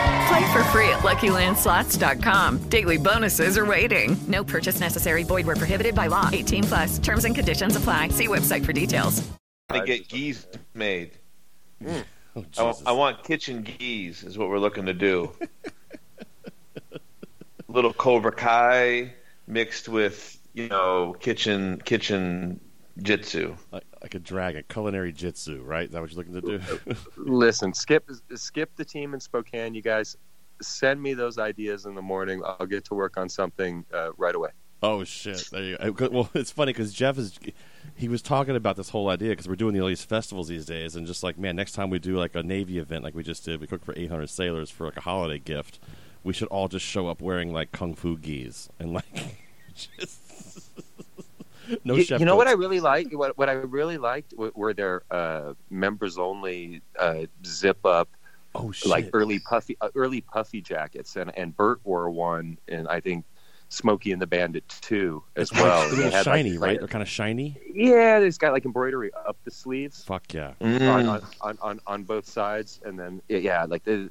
Play for free at LuckyLandSlots.com. Daily bonuses are waiting. No purchase necessary. Void where prohibited by law. 18 plus. Terms and conditions apply. See website for details. I want to get geese made. Mm. Oh, I want kitchen geese is what we're looking to do. Little Cobra Kai mixed with, you know, kitchen jitsu. Like a dragon, culinary jitsu, right? Is that what you're looking to do? Listen, skip the team in Spokane, you guys. Send me those ideas in the morning. I'll get to work on something right away. Oh shit! There you go. Well, it's funny because Jeff is—he was talking about this whole idea because we're doing all these festivals these days, and just like, man, next time we do like a Navy event, like we just did, we cooked for 800 sailors for like a holiday gift. We should all just show up wearing like kung fu gis and like just. No, you know what I really liked? What I really liked were their members-only zip-up, like early puffy jackets, and Bert wore one, and I think Smokey and the Bandit 2 as well. They had shiny, like, right? They're kind of shiny. Yeah, they've got like embroidery up the sleeves. Fuck yeah! On both sides, and then yeah, like the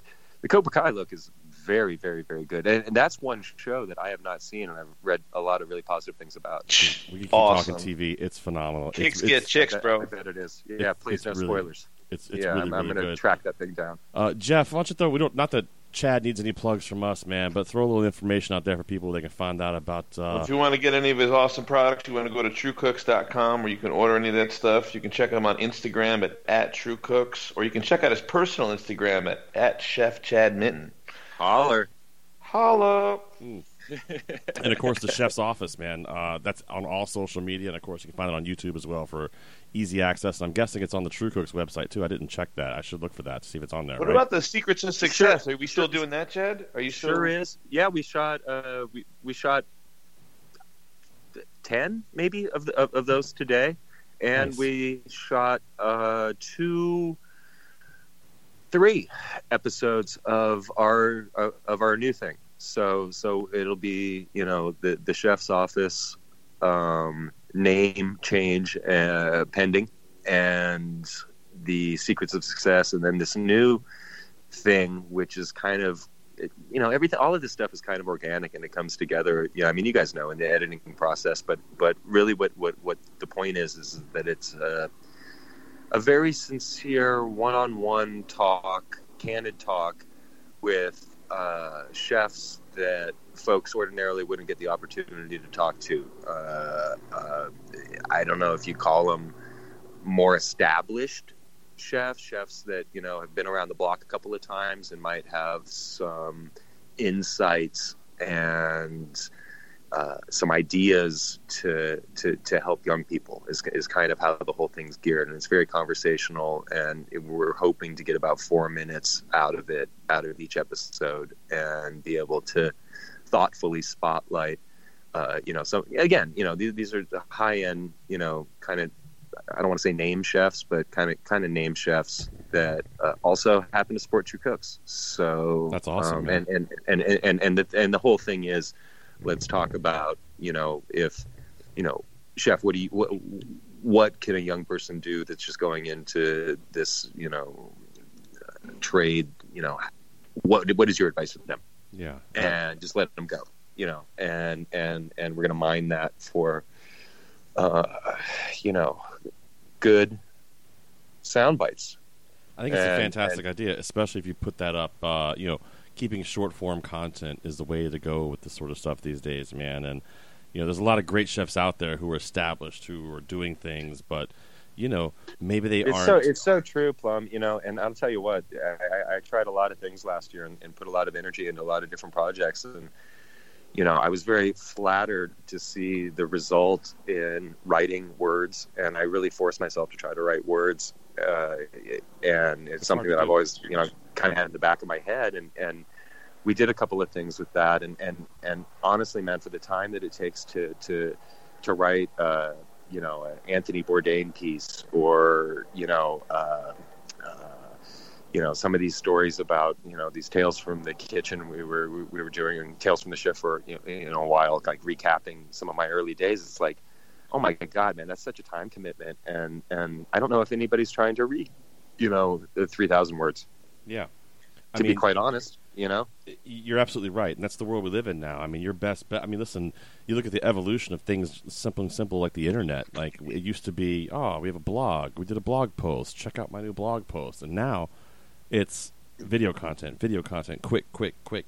Cobra Kai look is very, very, very good. And that's one show that I have not seen, and I've read a lot of really positive things about. We can keep talking TV. It's phenomenal. Kicks get chicks, bro. I bet it is. Yeah, please, no spoilers. I'm going to track that thing down. Jeff, why don't you throw, not that Chad needs any plugs from us, man, but throw a little information out there for people they can find out about. If you want to get any of his awesome products, you want to go to truecooks.com where you can order any of that stuff. You can check him on Instagram at @truecooks, or you can check out his personal Instagram at Chef Chad Minton. Holler. And, of course, the Chef's Office, man. That's on all social media. And, of course, you can find it on YouTube as well for easy access. And I'm guessing it's on the True Cooks website, too. I didn't check that. I should look for that to see if it's on there. What about the Secrets of Success? Sure. Are we still doing that, Chad? Are you sure? Sure is. Yeah, we shot 10, maybe, of those today. And we shot 3 episodes of our new thing. So it'll be, you know, the Chef's Office name change pending, and the Secrets of Success, and then this new thing, which is kind of, you know, everything, all of this stuff is kind of organic and it comes together. Yeah, I mean, you guys know in the editing process, but really what the point is that it's a very sincere one-on-one talk, candid talk with chefs that folks ordinarily wouldn't get the opportunity to talk to. I don't know if you call them more established chefs that, you know, have been around the block a couple of times and might have some insights and some ideas to help young people is kind of how the whole thing's geared. And it's very conversational, and we're hoping to get about 4 minutes out of each episode and be able to thoughtfully spotlight, so again, these are the high end, kind of, I don't want to say name chefs, but kind of name chefs that also happen to support True Cooks. So that's awesome. And the whole thing is, let's talk about, chef, what can a young person do that's just going into this, trade, what is your advice for them? Yeah. And just let them go, and we're going to mine that for, good sound bites. I think it's a fantastic idea, especially if you put that up, keeping short-form content is the way to go with this sort of stuff these days, man. And, there's a lot of great chefs out there who are established, who are doing things, but, maybe they aren't. It's so true, Plum, and I'll tell you what, I tried a lot of things last year and put a lot of energy into a lot of different projects. And, I was very flattered to see the result in writing words, and I really forced myself to try to write words. And it's something that I've always, kind of had in the back of my head. And we did a couple of things with that. And honestly, man, for the time that it takes to write, an Anthony Bourdain piece or, some of these stories about, these tales from the kitchen we were doing, tales from the chef for, a while, like recapping some of my early days. It's like, oh my God, man, that's such a time commitment, and I don't know if anybody's trying to read, 3,000 words. Yeah, to be quite honest, you're absolutely right, and that's the world we live in now. I mean, your best bet. I mean, listen, you look at the evolution of things, simple like the internet. Like it used to be, we have a blog, we did a blog post, check out my new blog post, and now it's video content, quick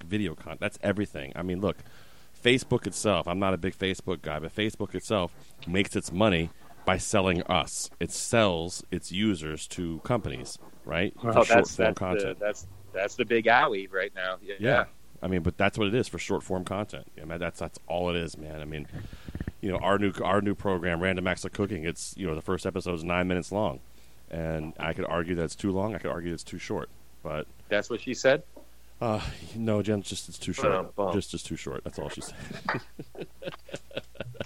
video content. That's everything. I mean, look. Facebook itself, I'm not a big Facebook guy, but Facebook itself makes its money by selling us. It sells its users to companies, right? Well, that's content. That's the big owie right now. Yeah. I mean, but that's what it is for short form content. I mean, that's all it is, man. I mean, our new program, Random Acts of Cooking, it's the first episode is 9 minutes long, and I could argue that's too long. I could argue it's too short, but that's what she said. No, Jen, it's too short. Just too short. That's all she said.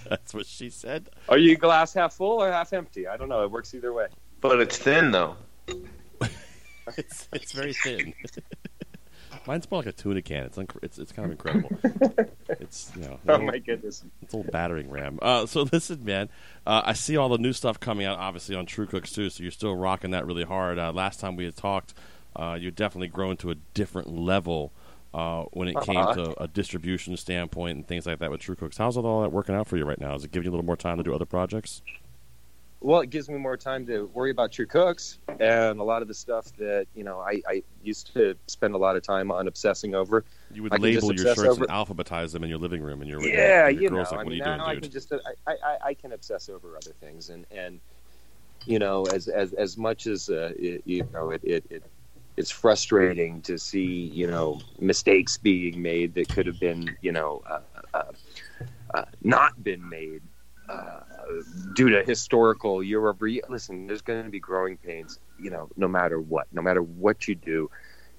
That's what she said. Are you glass half full or half empty? I don't know. It works either way. But it's thin, though. It's very thin. Mine's more like a tuna can. It's kind of incredible. It's oh my goodness. It's a little battering ram. So listen, man. I see all the new stuff coming out, obviously on True Cooks too. So you're still rocking that really hard. Last time we had talked. You're definitely grown to a different level when it came to a distribution standpoint and things like that with True Cooks. How's all that working out for you right now? Is it giving you a little more time to do other projects? Well, it gives me more time to worry about True Cooks and a lot of the stuff that, I used to spend a lot of time on obsessing over. You would label your shirts and alphabetize them in your living room. And your girl's like, what are you doing, dude? I can obsess over other things. And as much as, it's frustrating to see, mistakes being made that could have been, not been made due to historical year over year. Listen, there's going to be growing pains, no matter what you do.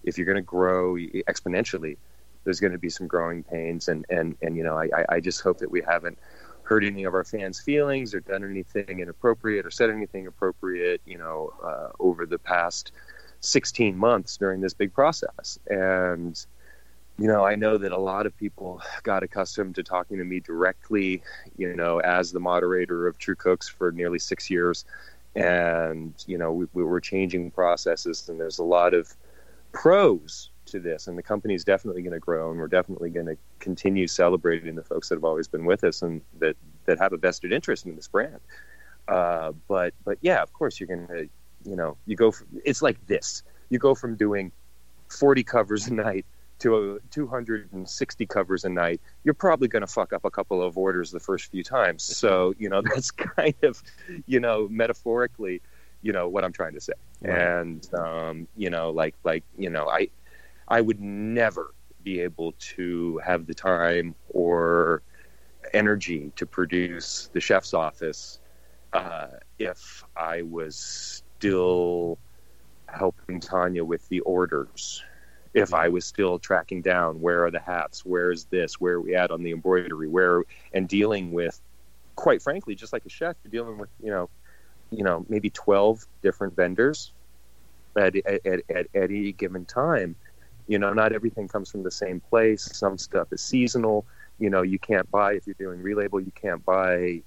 If you're going to grow exponentially, there's going to be some growing pains. And I just hope that we haven't hurt any of our fans' feelings or done anything inappropriate or said anything appropriate, over the past 16 months during this big process. And I know that a lot of people got accustomed to talking to me directly, as the moderator of True Cooks for nearly 6 years. And we were changing processes, and there's a lot of pros to this, and the company's definitely going to grow, and we're definitely going to continue celebrating the folks that have always been with us and that have a vested interest in this brand. But yeah, of course you're going to, you go from, it's like this. You go from doing 40 covers a night to 260 covers a night. You're probably going to fuck up a couple of orders the first few times. So, that's kind of, metaphorically, you know, what I'm trying to say. Right. And, you know, like, you know, I would never be able to have the time or energy to produce The Chef's Office if I was still helping Tanya with the orders, if I was still tracking down where are the hats, where is this, where are we at on the embroidery, where, and dealing with, quite frankly, just like a chef, you're dealing with, you know, maybe 12 different vendors at any given time. You know, not everything comes from the same place. Some stuff is seasonal. You know, you can't buy, if you're doing relabel, you can't buy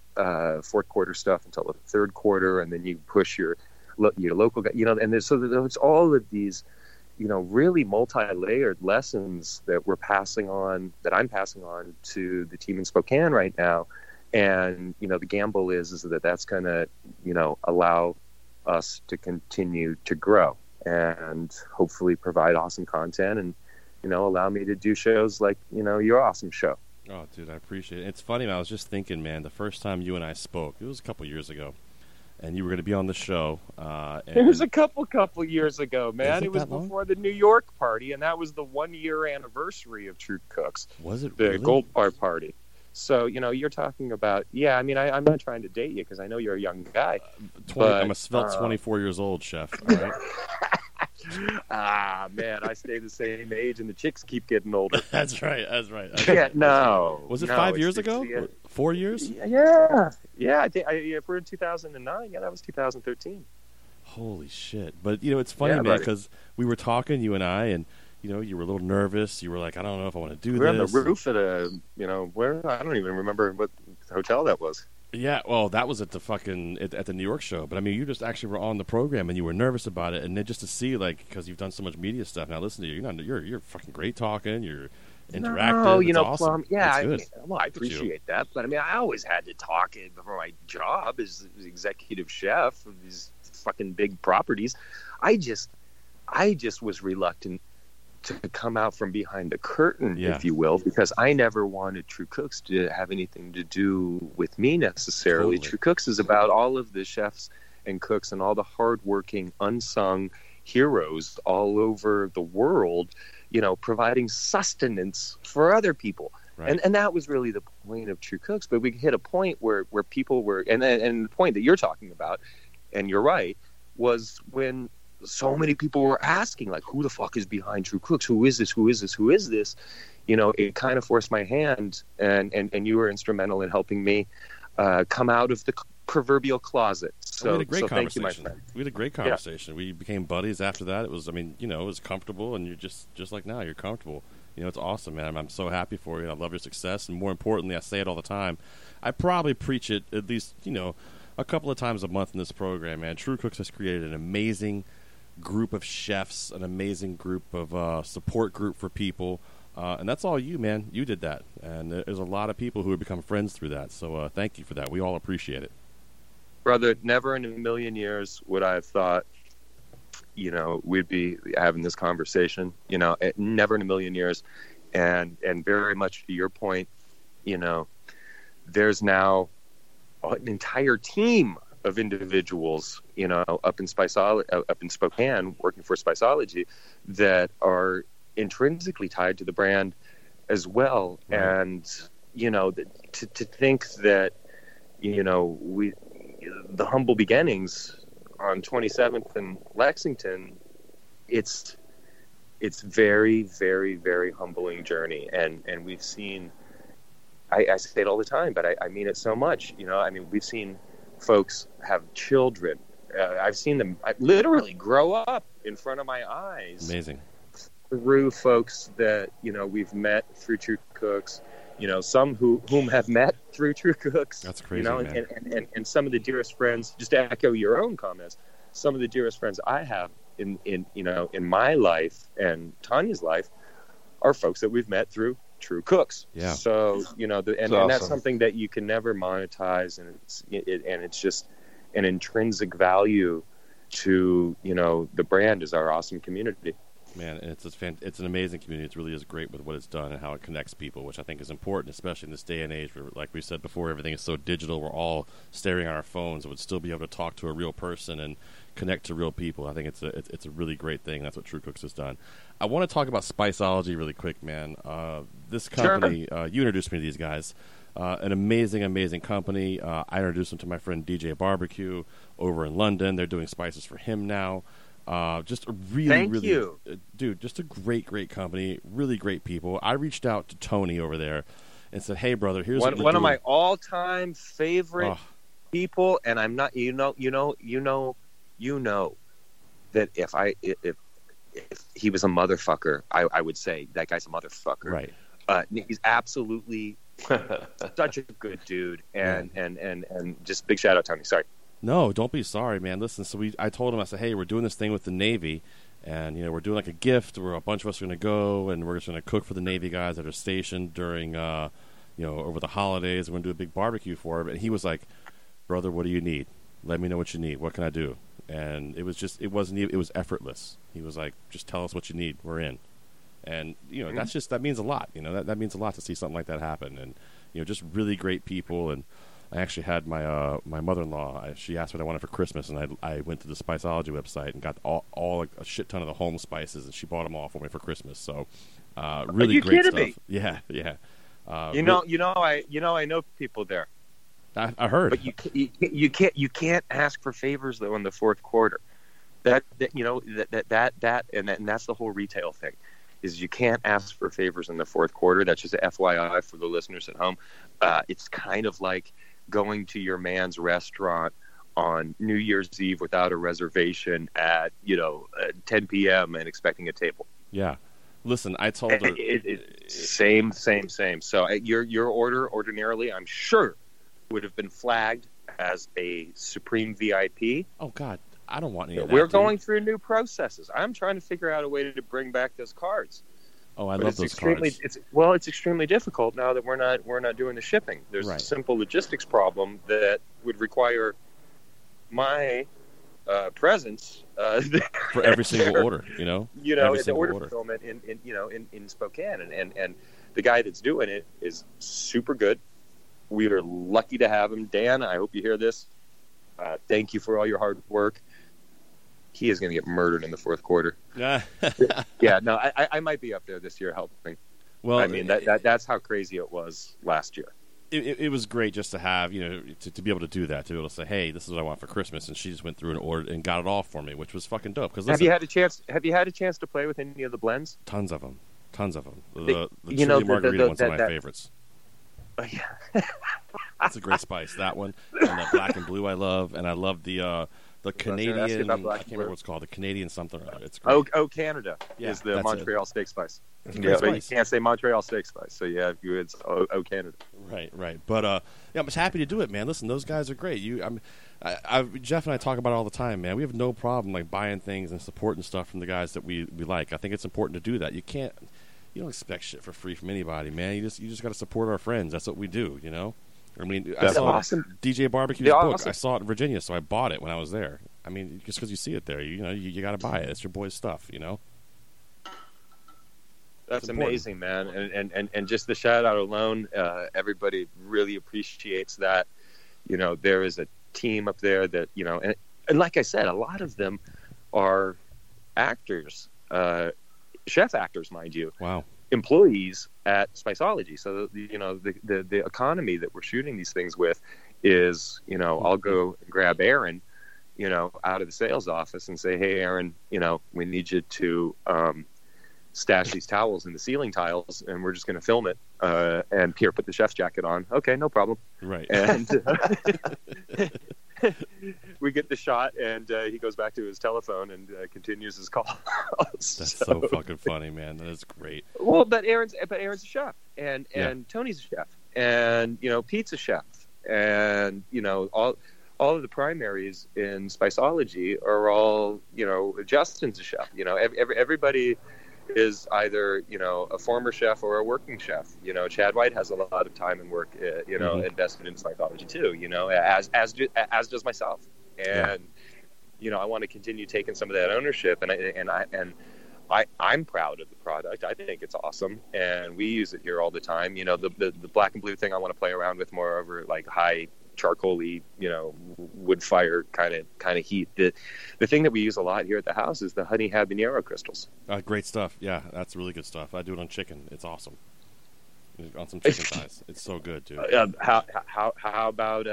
fourth quarter stuff until the third quarter, and then you push your local guy, you know, and so there's all of these, you know, really multi-layered lessons that we're passing on, that I'm passing on to the team in Spokane right now. And, you know, the gamble is that that's going to, you know, allow us to continue to grow and hopefully provide awesome content and, you know, allow me to do shows like, you know, your awesome show. Oh, dude, I appreciate it. It's funny. I was just thinking, man, the first time you and I spoke, it was a couple years ago. And you were going to be on the show. It was a couple years ago, man. It was before the New York party, and that was the 1-year anniversary of True Cooks. Was it really? The Gold Bar party. So, you know, you're talking about, yeah, I mean, I'm not trying to date you because I know you're a young guy. I'm a svelte 24 years old, Chef. All right? Ah, man, I stay the same age, and the chicks keep getting older. That's right. Yeah, no. Was it 5 years ago? 4 years? Yeah. If we're in 2009, yeah, that was 2013. Holy shit! But you know, it's funny, man, because we were talking, you and I, and you know, you were a little nervous. You were like, I don't know if I want to do this. We're on the roof at where I don't even remember what hotel that was. Yeah, well, that was at the at the New York show. But, I mean, you just actually were on the program, and you were nervous about it. And then just to see, like, because you've done so much media stuff. Now, listen to you. You're fucking great talking. You're interactive. Oh, you know, awesome. Plum, yeah, I appreciate that. But, I mean, I always had to talk before my job as executive chef of these fucking big properties. I just was reluctant to come out from behind the curtain, if you will, because I never wanted True Cooks to have anything to do with me necessarily. Totally. True Cooks is about all of the chefs and cooks and all the hardworking, unsung heroes all over the world, you know, providing sustenance for other people. Right. And that was really the point of True Cooks. But we hit a point where people were, and the point that you're talking about, and you're right, was when so many people were asking, like, who the fuck is behind True Cooks? Who is this? You know, it kind of forced my hand, and you were instrumental in helping me come out of the proverbial closet. So, thank you, my friend. We had a great conversation. Yeah. We became buddies after that. It was, I mean, you know, it was comfortable, and you're just like now, you're comfortable. You know, it's awesome, man. I'm so happy for you. I love your success, and more importantly, I say it all the time. I probably preach it at least, you know, a couple of times a month in this program, man. True Cooks has created an amazing group of chefs, an amazing group of support group for people, and that's all you, man. You did that, and there's a lot of people who have become friends through that, so thank you for that. We all appreciate it, brother. Never in a million years would I have thought, you know, we'd be having this conversation, you know, never in a million years. And very much to your point, you know, there's now an entire team of individuals, you know, up in Spokane, working for Spiceology, that are intrinsically tied to the brand as well. Right. And, you know, to think that, you know, the humble beginnings on 27th and Lexington, it's very, very, very humbling journey. And we've seen, I say it all the time, but I mean it so much, you know, I mean, we've seen folks have children. I've seen them literally grow up in front of my eyes. Amazing. Through folks that, you know, we've met through True Cooks, you know, some whom have met through True Cooks. That's crazy, you know, man. And some of the dearest friends, just to echo your own comments, some of the dearest friends I have in you know, in my life and Tanya's life are folks that we've met through True Cooks. Yeah. So, you know, and that's something that you can never monetize, and it's just an intrinsic value to, you know, the brand is our awesome community. Man, and it's an amazing community. It really is great with what it's done and how it connects people, which I think is important, especially in this day and age where, like we said before, everything is so digital. We're all staring at our phones. Would still be able to talk to a real person and, connect to real people. I think it's a really great thing. That's what True Cooks has done. I want to talk about Spiceology really quick, man. This company, you introduced me to these guys. An amazing, amazing company. I introduced them to my friend DJ Barbecue over in London. They're doing spices for him now. Just a really, dude, just a great, great company. Really great people. I reached out to Tony over there and said, "Hey, brother, here's one of my all-time favorite people." And I'm not, you know that if he was a motherfucker, I would say that guy's a motherfucker. Right. He's absolutely such a good dude, and just big shout out, Tony. Sorry. No, don't be sorry, man. Listen, so I told him, I said, "Hey, we're doing this thing with the Navy, and we're doing like a gift where a bunch of us are going to go, and we're just going to cook for the Navy guys that are stationed during, over the holidays. We're going to do a big barbecue for them." And he was like, "Brother, what do you need? Let me know what you need. What can I do?" And it was just, it was effortless. He was like, "Just tell us what you need. We're in." And that means a lot. That means a lot to see something like that happen. And just really great people. And I actually had my my mother-in-law. She asked what I wanted for Christmas, and I went to the Spiceology website and got all a shit ton of the home spices, and she bought them all for me for Christmas. So, really great stuff. Are you kidding me? Yeah, yeah. I know people there. I heard, but you can't ask for favors though in the fourth quarter. And that's the whole retail thing. Is you can't ask for favors in the fourth quarter. That's just a FYI for the listeners at home. It's kind of like going to your man's restaurant on New Year's Eve without a reservation at 10 p.m. and expecting a table. Yeah, listen, I told her same. So your order ordinarily, I'm sure, would have been flagged as a supreme VIP. Oh God. I don't want any of that. We're going through new processes. I'm trying to figure out a way to bring back those cards. Oh, I love those cards. It's extremely difficult now that we're not doing the shipping. There's a simple logistics problem that would require my presence for every single order. The order fulfillment in Spokane, and the guy that's doing it is super good. We are lucky to have him, Dan. I hope you hear this. Thank you for all your hard work. He is going to get murdered in the fourth quarter. Yeah, no, I might be up there this year helping. Well, I mean, that's how crazy it was last year. It was great just to have, to be able to do that, to be able to say, "Hey, this is what I want for Christmas," and she just went through and ordered and got it all for me, which was fucking dope. Because have you had a chance to play with any of the blends? Tons of them. The chili margarita one's one of my favorites. Oh, yeah. That's a great spice. That one, and the black and blue I love, and I love the Canadian. I can't remember what it's called. The Canadian something or other. It's great. Oh, Canada is the Montreal steak spice. But you can't say Montreal steak spice. So yeah, it's oh Canada. Right. But I'm just happy to do it, man. Listen, those guys are great. Jeff and I talk about it all the time, man. We have no problem buying things and supporting stuff from the guys that we like. I think it's important to do that. You don't expect shit for free from anybody, man. You just got to support our friends. That's what we do, I mean, I saw DJ Barbecue's book. I saw it in Virginia, so I bought it when I was there. I mean, just because you see it there, you got to buy it. It's your boy's stuff, That's amazing, man. And just the shout out alone, everybody really appreciates that. There is a team up there that and like I said, a lot of them are actors, chef actors, mind you. Wow. Employees at Spiceology. So, the economy that we're shooting these things with is, I'll go grab Aaron, out of the sales office and say, "Hey, Aaron, we need you to stash these towels in the ceiling tiles, and we're just going to film it. And here, put the chef's jacket on." Okay, no problem. Right. And we get the shot, and he goes back to his telephone and continues his calls. That's so fucking funny, man. That is great. Well, but Aaron's a chef, and Tony's a chef, and Pete's a chef, and all of the primaries in Spiceology are all Justin's a chef. Everybody is either a former chef or a working chef. Chad White has a lot of time and work invested in Spiceology too, as does myself, and I want to continue taking some of that ownership, and I'm proud of the product. I think it's awesome, and we use it here all the time. The black and blue thing I want to play around with more over like high charcoaly, you know, wood fire kind of heat. The thing that we use a lot here at the house is the honey habanero crystals. Great stuff. Yeah, that's really good stuff. I do it on chicken. It's awesome. On some chicken thighs. It's so good, dude. How about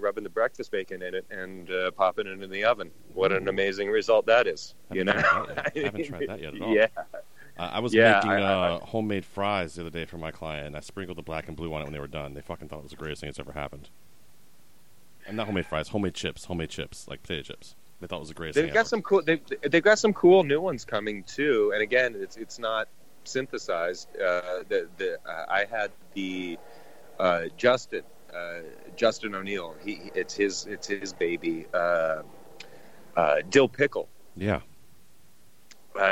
rubbing the breakfast bacon in it and popping it in the oven? What an amazing result that is. I haven't tried that yet at all. Yeah. I was making homemade fries the other day for my client, and I sprinkled the black and blue on it when they were done. They fucking thought it was the greatest thing that's ever happened. And not homemade fries, homemade chips, like potato chips. They thought it was the greatest thing ever. They've got some cool new ones coming too. And again, it's not synthesized. I had the Justin O'Neill. It's his baby. Dill pickle. Yeah.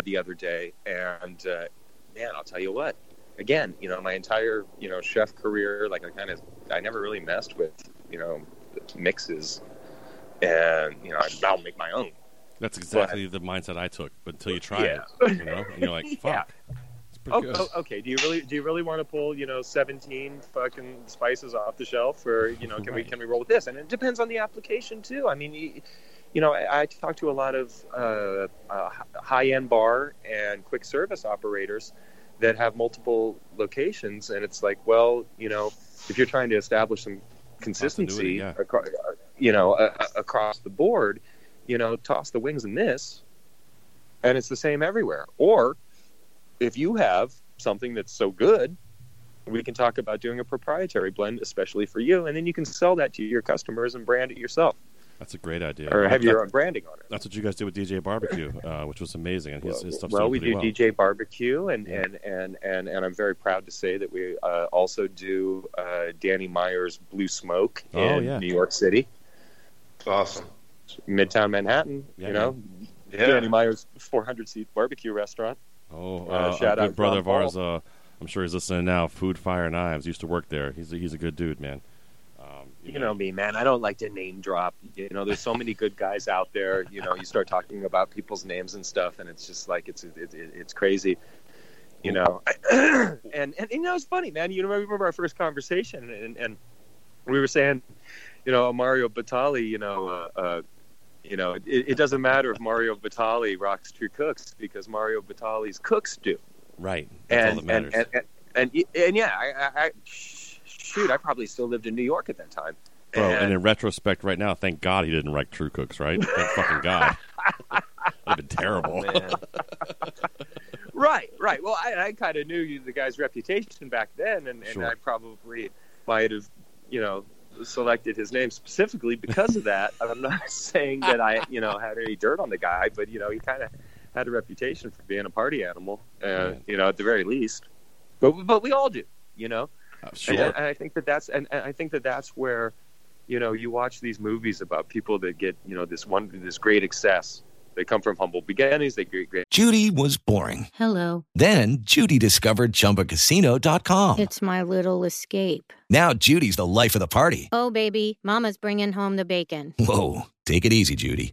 The other day, and man, I'll tell you what. Again, my entire chef career, I never really messed with mixes, and I'll make my own. That's exactly the mindset I took. But until you try it, and you're like, fuck. Yeah. It's pretty good. Okay. Do you really want to pull 17 fucking spices off the shelf, or can we roll with this? And it depends on the application too. I mean. I talk to a lot of high-end bar and quick service operators that have multiple locations, and it's like, well, if you're trying to establish some consistency, across the board, toss the wings in this, and it's the same everywhere. Or if you have something that's so good, we can talk about doing a proprietary blend, especially for you, and then you can sell that to your customers and brand it yourself. That's a great idea. Or have your own branding on it. That's what you guys did with DJ Barbecue, which was amazing. And his stuff well, we do well. DJ Barbecue, and I'm very proud to say that we also do Danny Meyer's Blue Smoke in New York City. Awesome. Midtown Manhattan, Danny Meyer's 400-seat barbecue restaurant. Oh, shout out brother of ours, I'm sure he's listening now, Food, Fire, and Knives, used to work there. He's a good dude, man. You know me, man. I don't like to name drop. There's so many good guys out there. You start talking about people's names and stuff, and it's just like it's crazy. And it's funny, man. I remember our first conversation, and we were saying, Mario Batali. It doesn't matter if Mario Batali rocks True Cooks because Mario Batali's cooks do. Right. That's all that matters. I probably still lived in New York at that time. Bro, and in retrospect right now, thank God he didn't write True Cooks, right? Thank fucking God. That would have been terrible. Oh, right. Well, I kind of knew the guy's reputation back then, and I probably might have, selected his name specifically because of that. I'm not saying that I, had any dirt on the guy, but, he kind of had a reputation for being a party animal, at the very least. But we all do, Sure. And I think that's where, you watch these movies about people that get, this great excess. They come from humble beginnings. They great. Judy was boring. Hello. Then Judy discovered ChumbaCasino.com. It's my little escape. Now Judy's the life of the party. Oh baby, Mama's bringing home the bacon. Whoa, take it easy, Judy.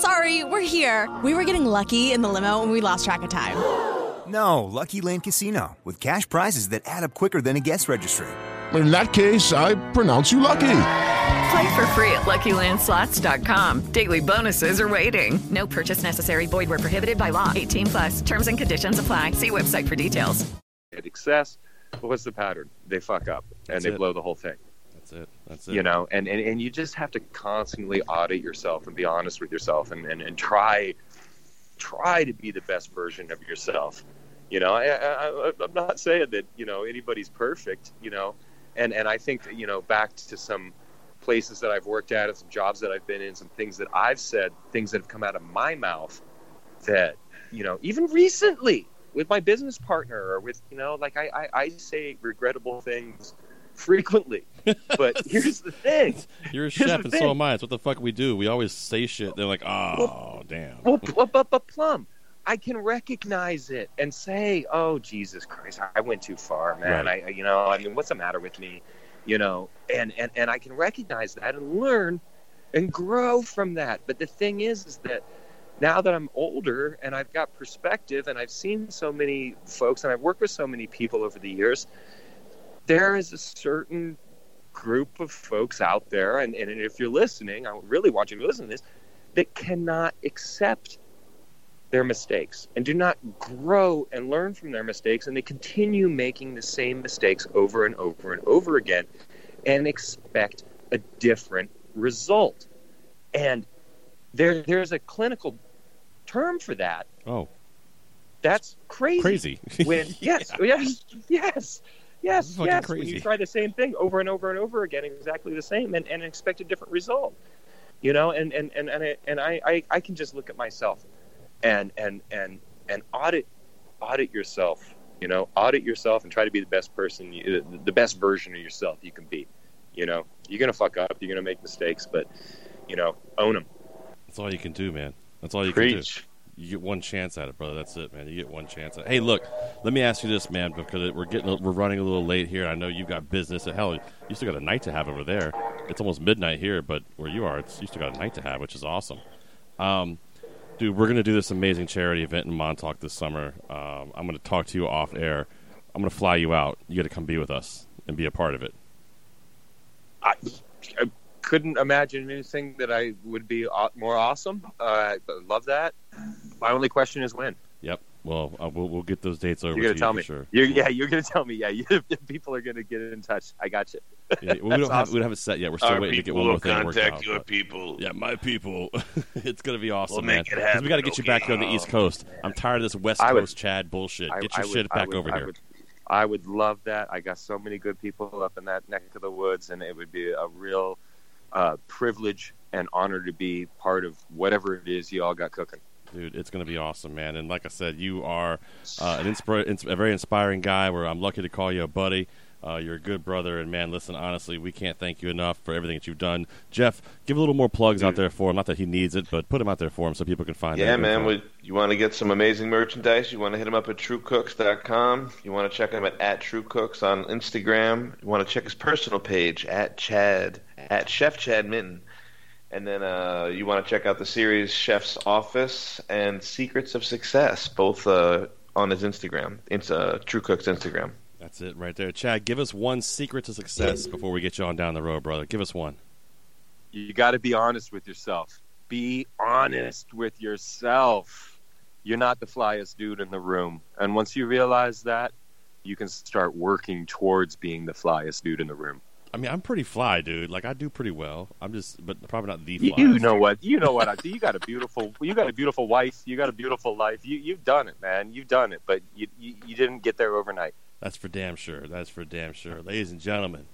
Sorry, we're here. We were getting lucky in the limo and we lost track of time. No, Lucky Land Casino, with cash prizes that add up quicker than a guest registry. In that case, I pronounce you lucky. Play for free at LuckyLandSlots.com. Daily bonuses are waiting. No purchase necessary. Void where prohibited by law. 18+. Terms and conditions apply. See website for details. At excess, what's the pattern? They fuck up and they blow the whole thing. That's it. And you just have to constantly audit yourself and be honest with yourself and try to be the best version of yourself. I'm not saying that, anybody's perfect, and I think that, back to some places that I've worked at and some jobs that I've been in, some things that I've said, things that have come out of my mouth that, even recently with my business partner or with, I say regrettable things frequently. But here's the thing. You're a chef, and so am I. It's what the fuck we do. We always say shit. They're like, oh, well, damn. But Plum, I can recognize it and say, oh, Jesus Christ, I went too far, man. Right. I mean, what's the matter with me? You know, and I can recognize that and learn and grow from that. But the thing is that now that I'm older and I've got perspective and I've seen so many folks and I've worked with so many people over the years, there is a certain group of folks out there, and if you're listening, I really want you to listen to this, that cannot accept their mistakes and do not grow and learn from their mistakes, and they continue making the same mistakes over and over and over again and expect a different result. And there's a clinical term for that. Oh, that's crazy. When yes, when you try the same thing over and over and over again, exactly the same, and expect a different result, you know. And I can just look at myself and audit yourself, you know, audit yourself and try to be the best person, the best version of yourself you can be. You know, you're gonna fuck up, you're gonna make mistakes, but you know, own them. That's all you can do, man. That's all you can do. You get one chance at it, brother. That's it, man. You get one chance at it. Hey, look, let me ask you this, man, because we're running a little late here. I know you've got business. Hell, you still got a night to have over there. It's almost midnight here, but where you are, you still got a night to have, which is awesome. Dude, we're going to do this amazing charity event in Montauk this summer. I'm going to talk to you off air. I'm going to fly you out. You got to come be with us and be a part of it. I couldn't imagine anything that I would be more awesome. I love that. My only question is when. Yep. Well, we'll get those dates over to you for sure. You're going to tell me. Yeah, people are going to get in touch. I got you. Yeah, we don't have it set yet. We're still waiting to get one more thing worked out. Contact your people. Yeah, my people. It's going to be awesome, we'll man. Because we got to get you back here on the East Coast. Man. I'm tired of this West Coast Chad bullshit. Get your shit back over here. I would love that. I got so many good people up in that neck of the woods, and it would be a real privilege and honor to be part of whatever it is you all got cooking. Dude, it's going to be awesome, man. And like I said, you are a very inspiring guy where I'm lucky to call you a buddy. You're a good brother. And, man, listen, honestly, we can't thank you enough for everything that you've done. Jeff, give a little more plugs out there for him. Not that he needs it, but put him out there for him so people can find him. Yeah, man. You want to get some amazing merchandise, you want to hit him up at truecooks.com. You want to check him at truecooks on Instagram. You want to check his personal page, at Chef Chad Minton. And then you want to check out the series Chef's Office and Secrets of Success, both on his Instagram. It's True Cooks Instagram. That's it right there. Chad, give us one secret to success before we get you on down the road, brother. Give us one. You got to be honest with yourself. Be honest with yourself. You're not the flyest dude in the room. And once you realize that, you can start working towards being the flyest dude in the room. I mean, I'm pretty fly, dude. Like, I do pretty well. But probably not the fly. You know what I do. You got a beautiful wife. You got a beautiful life. You've done it, man. You've done it, but you didn't get there overnight. That's for damn sure. Ladies and gentlemen,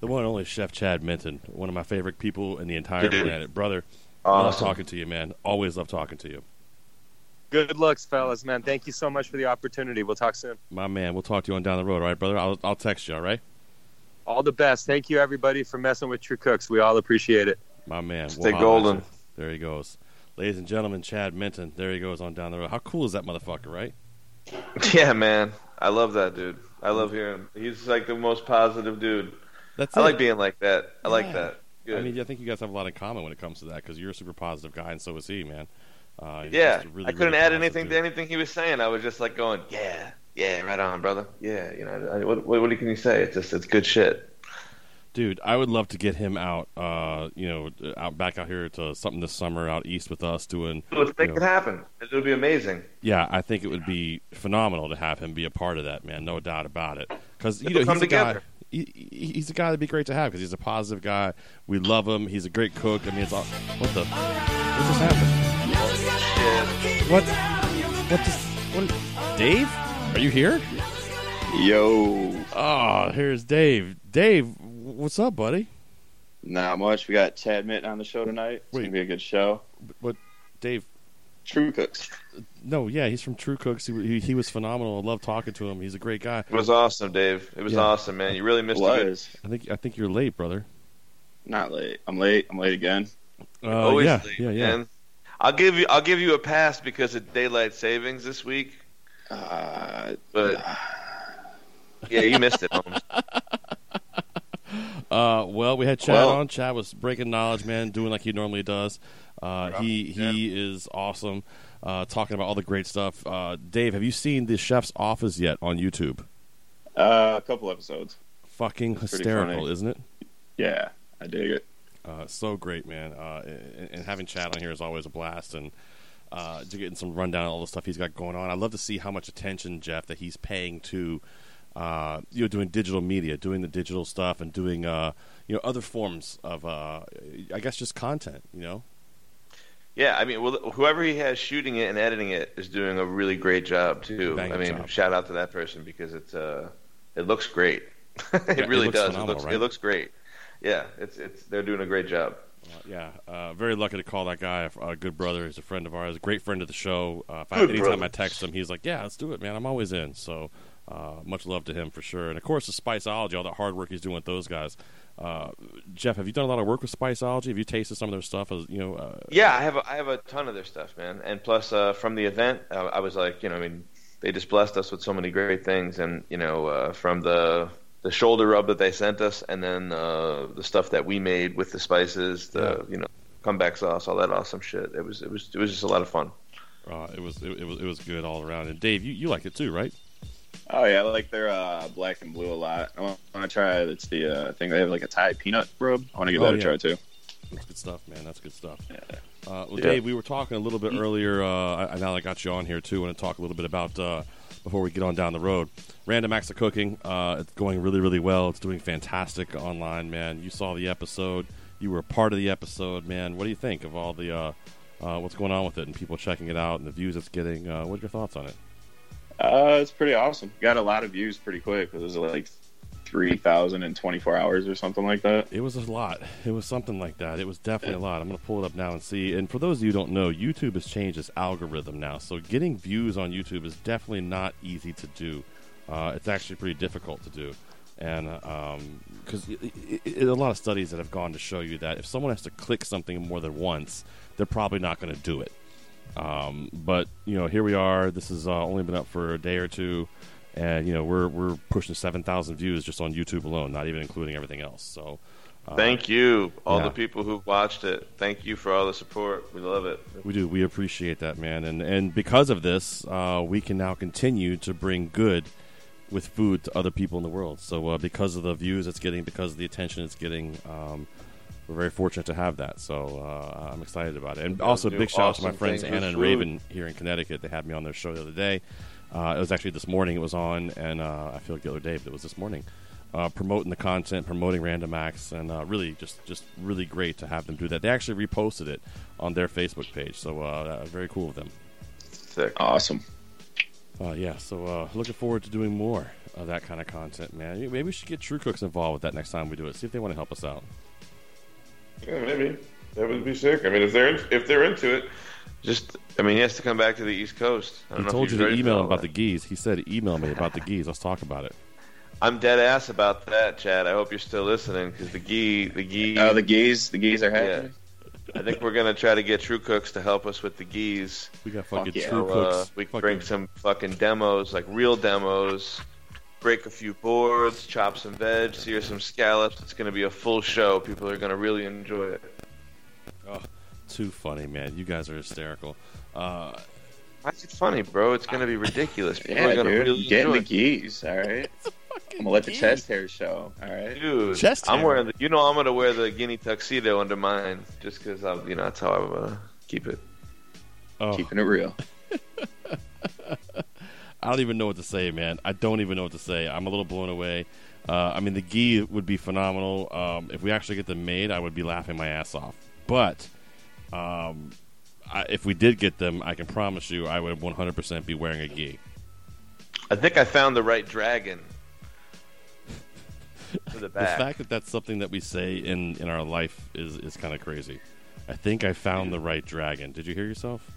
the one and only Chef Chad Minton, one of my favorite people in the entire planet. Brother, awesome. Love talking to you, man. Always love talking to you. Good looks, fellas, man. Thank you so much for the opportunity. We'll talk soon. My man, we'll talk to you on down the road, all right, brother? I'll text you, all right? All the best. Thank you, everybody, for messing with True Cooks. We all appreciate it. My man. Stay golden. There he goes. Ladies and gentlemen, Chad Minton. There he goes on down the road. How cool is that motherfucker, right? Yeah, man. I love that dude. I love hearing him. He's like the most positive dude. I like being like that. I like that. Good. I mean, I think you guys have a lot in common when it comes to that because you're a super positive guy, and so is he, man. Really, I couldn't add anything to anything he was saying. I was just like going, yeah. Yeah, right on, brother. Yeah, you know, what can you say? It's good shit. Dude, I would love to get him out, out here to something this summer out east with us doing. Let's make it happen. It would be amazing. Yeah, I think it would be phenomenal to have him be a part of that, man. No doubt about it. Because, he's a guy that'd be great to have because he's a positive guy. We love him. He's a great cook. I mean, it's all. What the? What just happened? Shit. What? What? Dave? Are you here? Yo. Oh, here's Dave. Dave, what's up, buddy? Not much. We got Chad Minton on the show tonight. It's going to be a good show. But Dave, True Cooks. No, yeah, he's from True Cooks. He was phenomenal. I love talking to him. He's a great guy. It was awesome, Dave. It was awesome, man. You really missed it. I think you're late, brother. Not late. I'm late. I'm late again. Always late. Yeah. Man. I'll give you a pass because of daylight savings this week. Yeah, you missed it, Holmes. Well, we had Chad on. Chad was breaking knowledge, man, doing like he normally does. He is awesome, talking about all the great stuff. Dave, have you seen the Chef's Office yet on YouTube? A couple episodes. Fucking hysterical, isn't it? Yeah, I dig it. So great, man. And having Chad on here is always a blast. And getting some rundown on all the stuff he's got going on. I love to see how much attention, Jeff, that he's paying to doing digital media, doing the digital stuff, and doing other forms of I guess just content, you know. Yeah, I mean, whoever he has shooting it and editing it is doing a really great job too. Shout out to that person because it's it looks great. It really does. Phenomenal, it looks great. Yeah, it's they're doing a great job. Very lucky to call that guy a good brother. He's a friend of ours, a great friend of the show. Anytime I text him, he's like, "Yeah, let's do it, man. I'm always in." So. Much love to him for sure. And, of course, the Spiceology, all that hard work he's doing with those guys. Jeff, have you done a lot of work with Spiceology? Have you tasted some of their stuff? Yeah, I have a ton of their stuff, man. And plus, from the event, I was like, they just blessed us with so many great things. And, from the shoulder rub that they sent us and then the stuff that we made with the spices, comeback sauce, all that awesome shit. It was just a lot of fun. It was good all around. And, Dave, you like it too, right? Oh, yeah, I like their black and blue a lot. I want to try it. It's the thing they have, like a Thai peanut rub. I want to give that a try, too. That's good stuff, man. That's good stuff. Yeah. Dave, we were talking a little bit earlier. Now that I got you on here, too, I want to talk a little bit about, before we get on down the road, Random Acts of Cooking. It's going really, really well. It's doing fantastic online, man. You saw the episode. You were a part of the episode, man. What do you think of all the what's going on with it and people checking it out and the views it's getting? What are your thoughts on it? It's pretty awesome. Got a lot of views pretty quick. It was like 3,000 in 24 hours or something like that. It was a lot. It was something like that. It was definitely a lot. I'm going to pull it up now and see. And for those of you who don't know, YouTube has changed its algorithm now. So getting views on YouTube is definitely not easy to do. It's actually pretty difficult to do. And because a lot of studies that have gone to show you that if someone has to click something more than once, they're probably not going to do it. But here we are. This has only been up for a day or two, and we're pushing 7,000 views just on YouTube alone, not even including everything else. So, thank you, all the people who watched it. Thank you for all the support. We love it. We do. We appreciate that, man. And because of this, we can now continue to bring good with food to other people in the world. So because of the views it's getting, because of the attention it's getting. We're very fortunate to have that, so I'm excited about it. And also, big shout out to my friends Anna and Raven here in Connecticut. They had me on their show the other day. It was actually this morning. It was on, and I feel like the other day, but it was this morning. Promoting the content, promoting Random Acts, and really just really great to have them do that. They actually reposted it on their Facebook page, so very cool of them. Sick. Awesome. So looking forward to doing more of that kind of content, man. Maybe we should get True Cooks involved with that next time we do it. See if they want to help us out. Yeah, maybe that would be sick. I mean, if they're into it, he has to come back to the East Coast. He told you to email him about the geese. He said, "Email me about the geese. Let's talk about it." I'm dead ass about that, Chad. I hope you're still listening because the geese are happening. Yeah. I think we're gonna try to get True Cooks to help us with the geese. We got fucking True Cooks. We can bring some fucking demos, like real demos. Break a few boards, chop some veg, sear some scallops. It's going to be a full show. People are going to really enjoy it. Oh, too funny, man. You guys are hysterical. Why is it funny, bro? It's going to be ridiculous. People are going to really enjoy it. Get the geese, all right? I'm going to let the chest hair show, all right? Dude, chest hair. I'm going to wear the guinea tuxedo under mine just because, that's how I'm going to keep it. Oh. Keeping it real. I don't even know what to say, man. I'm a little blown away. The ghee would be phenomenal. If we actually get them made, I would be laughing my ass off. But if we did get them, I can promise you I would 100% be wearing a ghee. I think I found the right dragon for the back. The fact that that's something that we say in our life is kind of crazy. I think I found the right dragon. Did you hear yourself?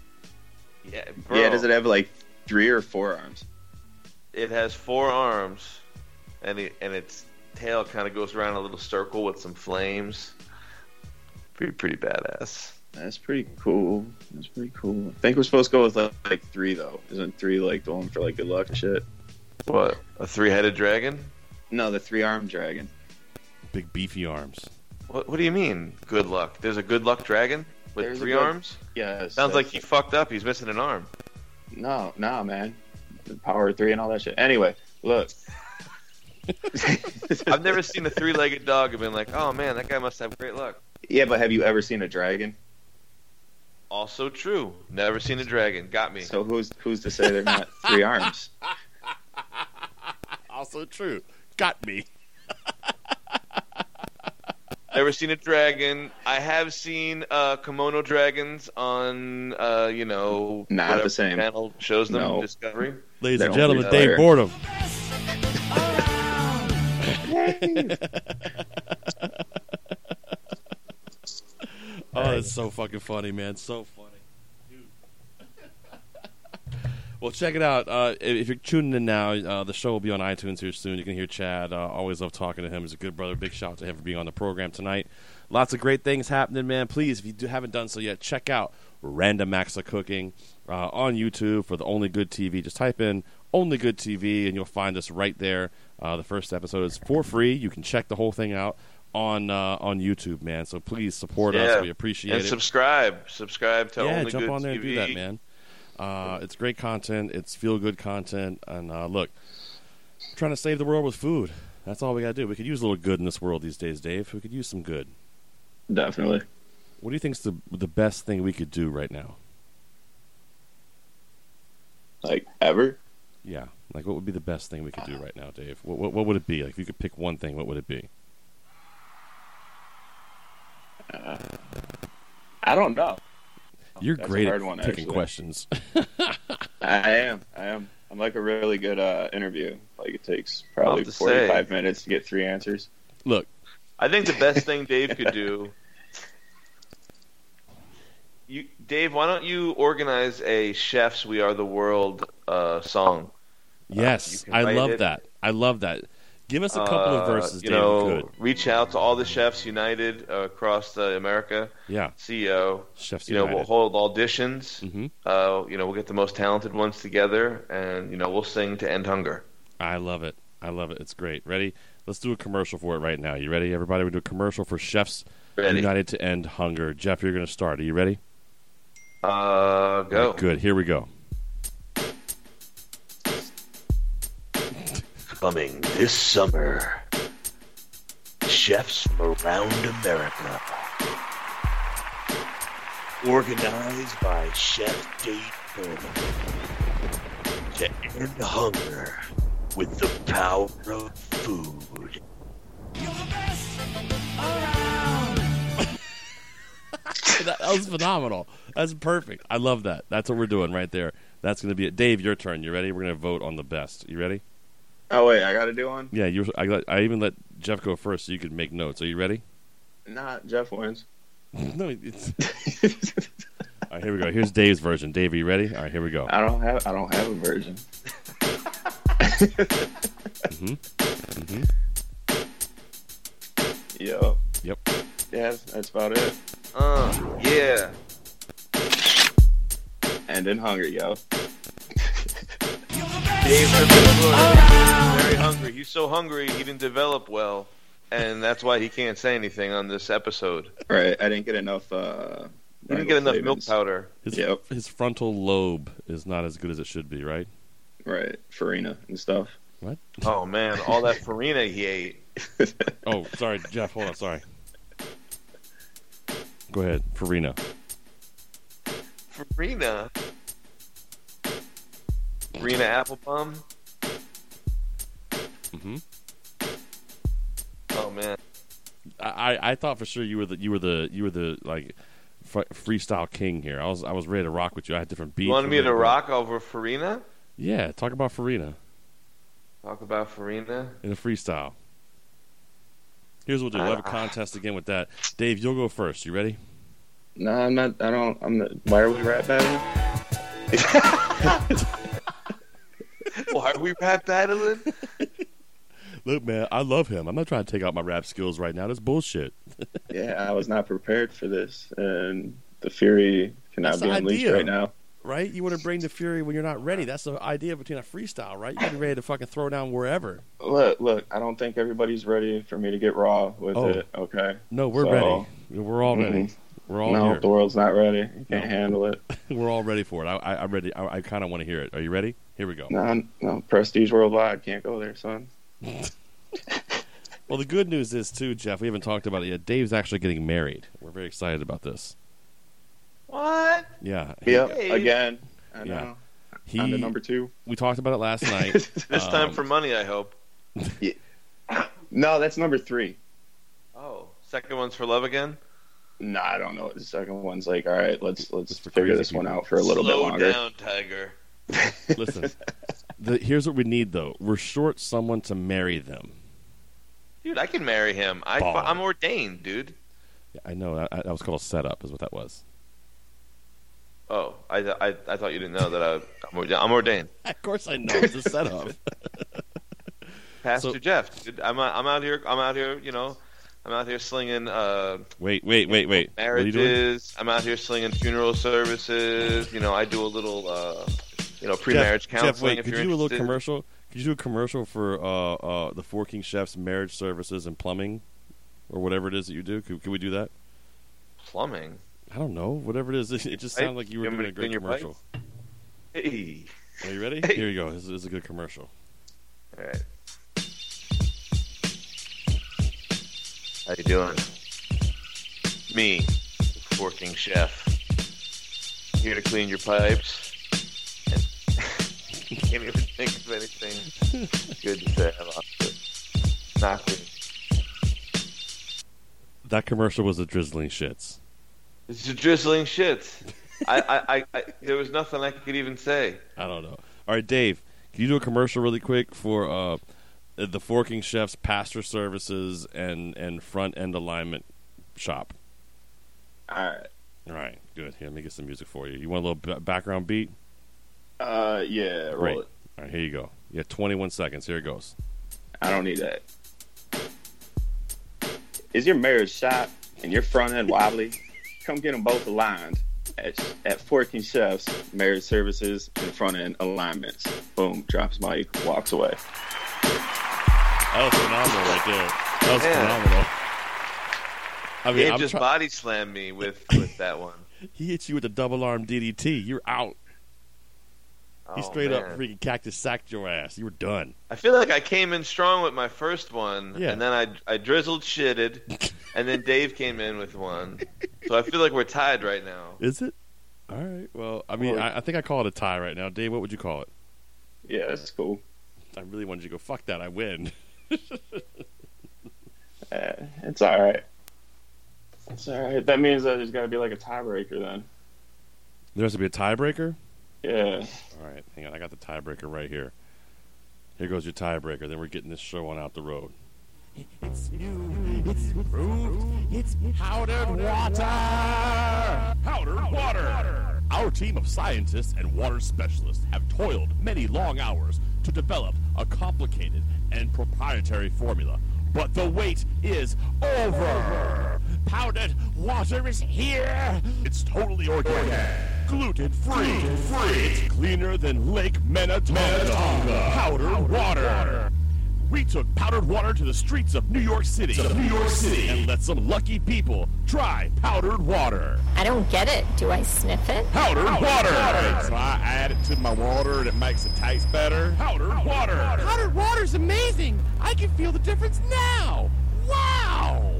Yeah, bro. Yeah, does it have like 3 or 4 arms? It has 4 arms, and its tail kind of goes around a little circle with some flames. Pretty badass. That's pretty cool. I think we're supposed to go with like 3 though. Isn't 3 like the one for like good luck and shit? What? A 3-headed dragon? No, the 3-armed dragon. Big beefy arms. What do you mean? Good luck. There's a good luck dragon with There's 3 arms? Yeah. Sounds like he fucked up. He's missing an arm. No, man. The power of 3 and all that shit. Anyway, look. I've never seen a 3-legged dog and been like, oh man, that guy must have great luck. Yeah, but have you ever seen a dragon? Also true. Never seen a dragon. Got me. So who's to say they're not 3 arms? Also true. Got me. Never seen a dragon. I have seen kimono dragons on, not the same panel shows them in Discovery. Ladies and gentlemen, Dave Boredom. Oh, that's so fucking funny, man. So funny. Dude. Well, check it out. If you're tuning in now, the show will be on iTunes here soon. You can hear Chad. Always love talking to him. He's a good brother. Big shout out to him for being on the program tonight. Lots of great things happening, man. Please, if you haven't done so yet, check out Random Acts of Cooking on YouTube for the Only Good TV. Just type in Only Good TV, and you'll find us right there. The first episode is for free. You can check the whole thing out on YouTube, man. So please support us. We appreciate it. And subscribe to Only Good TV. Yeah, jump on there and do that, man. It's great content. It's feel-good content. And look, we're trying to save the world with food. That's all we got to do. We could use a little good in this world these days, Dave. We could use some good. Definitely. What do you think is the best thing we could do right now? Like, ever? Yeah. Like, what would be the best thing we could do right now, Dave? What would it be? Like, if you could pick one thing, what would it be? I don't know. You're That's great at one, picking actually. Questions. I am. I'm like a really good interview. Like it takes probably 45 minutes to get 3 answers. Look, I think the best thing Dave could do. Dave, why don't you organize a Chefs We Are the World song? Yes, I love that. I love that. Give us a couple of verses, Dave. Reach out to all the chefs united across America. Yeah. CEO. Chefs United. We'll hold auditions. Mm-hmm. We'll get the most talented ones together, and, we'll sing to end hunger. I love it. It's great. Ready? Let's do a commercial for it right now. You ready, everybody? We'll do a commercial for Chefs United to End Hunger. Jeff, you're going to start. Are you ready? Go. Right, good. Here we go. Coming this summer, chefs from around America, organized by Chef Dave to end hunger with the power of food. You're the best around. That was phenomenal. That's perfect. I love that. That's what we're doing right there. That's going to be it. Dave, your turn. You ready? We're going to vote on the best. You ready? Oh, wait, I got to do one? Yeah, I even let Jeff go first so you could make notes. Are you ready? Nah, Jeff wins. No, it's... All right, here we go. Here's Dave's version. Dave, are you ready? All right, here we go. I don't have a version. Mm-hmm. Mm-hmm. Yo. Yep. Yeah, that's about it. Yeah. And in hunger, yo. Dave was very hungry. He's so hungry he didn't develop well, and that's why he can't say anything on this episode. Right, I didn't get enough. He didn't get enough milk powder. His frontal lobe is not as good as it should be, right? Right, farina and stuff. What? Oh man, all that farina he ate. Oh, sorry, Jeff. Hold on, sorry. Go ahead, farina. Farina. Rena Applebaum. Mm-hmm. Oh man, I thought for sure you were the like freestyle king here. I was ready to rock with you. I had different beats. You wanted me to rock over Farina? Yeah, talk about Farina. Talk about Farina in a freestyle. Here's what we'll do. We'll have a contest again with that. Dave, you'll go first. You ready? No, I'm not. I don't. I'm not. Why are we rap battling? Why are we rap battling? Look, man, I love him. I'm not trying to take out my rap skills right now. That's bullshit. Yeah, I was not prepared for this, and the fury cannot be unleashed right now. Right? You want to bring the fury when you're not ready. That's the idea between a freestyle, right? You got to be ready to fucking throw down wherever. Look, I don't think everybody's ready for me to get raw with it, okay? No, we're ready. We're all ready. We're all here. The world's not ready. You can't handle it. We're all ready for it. I'm ready. I kind of want to hear it. Are you ready? Here we go. No, Prestige Worldwide. Can't go there, son. Well, the good news is too, Jeff, we haven't talked about it yet. Dave's actually getting married. We're very excited about this. What? Yeah. Yep. Hey. Again. I know. Yeah. I'm the number two. We talked about it last night. This time for money, I hope. Yeah. No, that's number three. Oh, second one's for love again? No, I don't know. The second one's like, all right, let's figure this one out for a little bit longer. Slow down, Tiger. Listen, here's what we need, though. We're short someone to marry them. Dude, I can marry him. I'm ordained, dude. Yeah, I know. That was called a setup is what that was. Oh, I thought you didn't know that I'm ordained. Of course I know. It's a setup. Pastor Jeff, dude, I'm out here, you know. I'm out here slinging. Wait. Marriages. I'm out here slinging funeral services. You know, I do a little, pre-marriage counseling. Jeff, wait. Could you do a little commercial? Could you do a commercial for the Four King Chef's marriage services and plumbing, or whatever it is that you do? Could we do that? Plumbing. I don't know. Whatever it is, it just sounded like you were doing a great commercial. Place? Hey. Are you ready? Hey. Here you go. This is a good commercial. All right. How you doing? Me, the Four King Chef. Here to clean your pipes. Can't even think of anything good to say. I lost it. Not good. That commercial was a drizzling shits. It's a drizzling shits. I there was nothing I could even say. I don't know. All right, Dave, can you do a commercial really quick for the Four King Chef's pastor services and front end alignment shop? All right, good. Here, let me get some music for you. You want a little background beat? Yeah, roll it. All right, here you go. You have 21 seconds. Here it goes. I don't need that. Is your marriage shot and your front end wobbly? Come get them both aligned at Four King Chef's marriage services and front end alignments. Boom, drops mic, walks away. That was phenomenal right there. That was phenomenal. I mean, Dave just body slammed me with that one. He hit you with a double arm DDT. You're out. He straight up freaking cactus sacked your ass. You were done. I feel like I came in strong with my first one, and then I drizzled shitted, and then Dave came in with one. So I feel like we're tied right now. Is it? All right. Well, I mean, I think I call it a tie right now. Dave, what would you call it? Yeah, that's cool. I really wanted you to go, fuck that, I win. It's all right. It's all right. That means that there's got to be like a tiebreaker then. There has to be a tiebreaker? Yeah. All right. Hang on. I got the tiebreaker right here. Here goes your tiebreaker. Then we're getting this show on out the road. It's new. It's improved. It's powdered water. Powdered water. Our team of scientists and water specialists have toiled many long hours to develop a complicated and proprietary formula, but the wait is over. Powdered water is here. It's totally organic, gluten-free. It's cleaner than Lake Minnetonka. Powdered water. We took powdered water to the streets of New York City. And let some lucky people try powdered water. I don't get it. Do I sniff it? Powdered water. So I add it to my water and it makes it taste better. Powdered water. Powdered water's amazing. I can feel the difference now. Wow.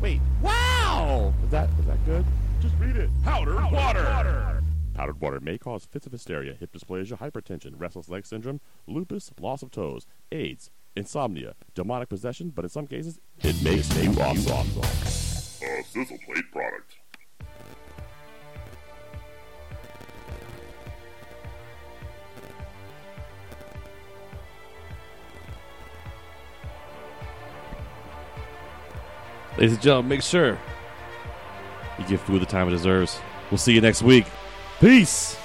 Wait. Wow. Is that good? Just read it. Powdered water. Powdered water may cause fits of hysteria, hip dysplasia, hypertension, restless leg syndrome, lupus, loss of toes, AIDS, insomnia, demonic possession, but in some cases, it makes you awesome. A Sizzle Plate product. Ladies and gentlemen, make sure you give food the time it deserves. We'll see you next week. Peace!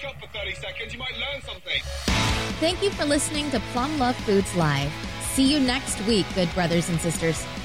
fuck up for 30 seconds. You might learn something. Thank you for listening to Plum Love Foods Live. See you next week, good brothers and sisters.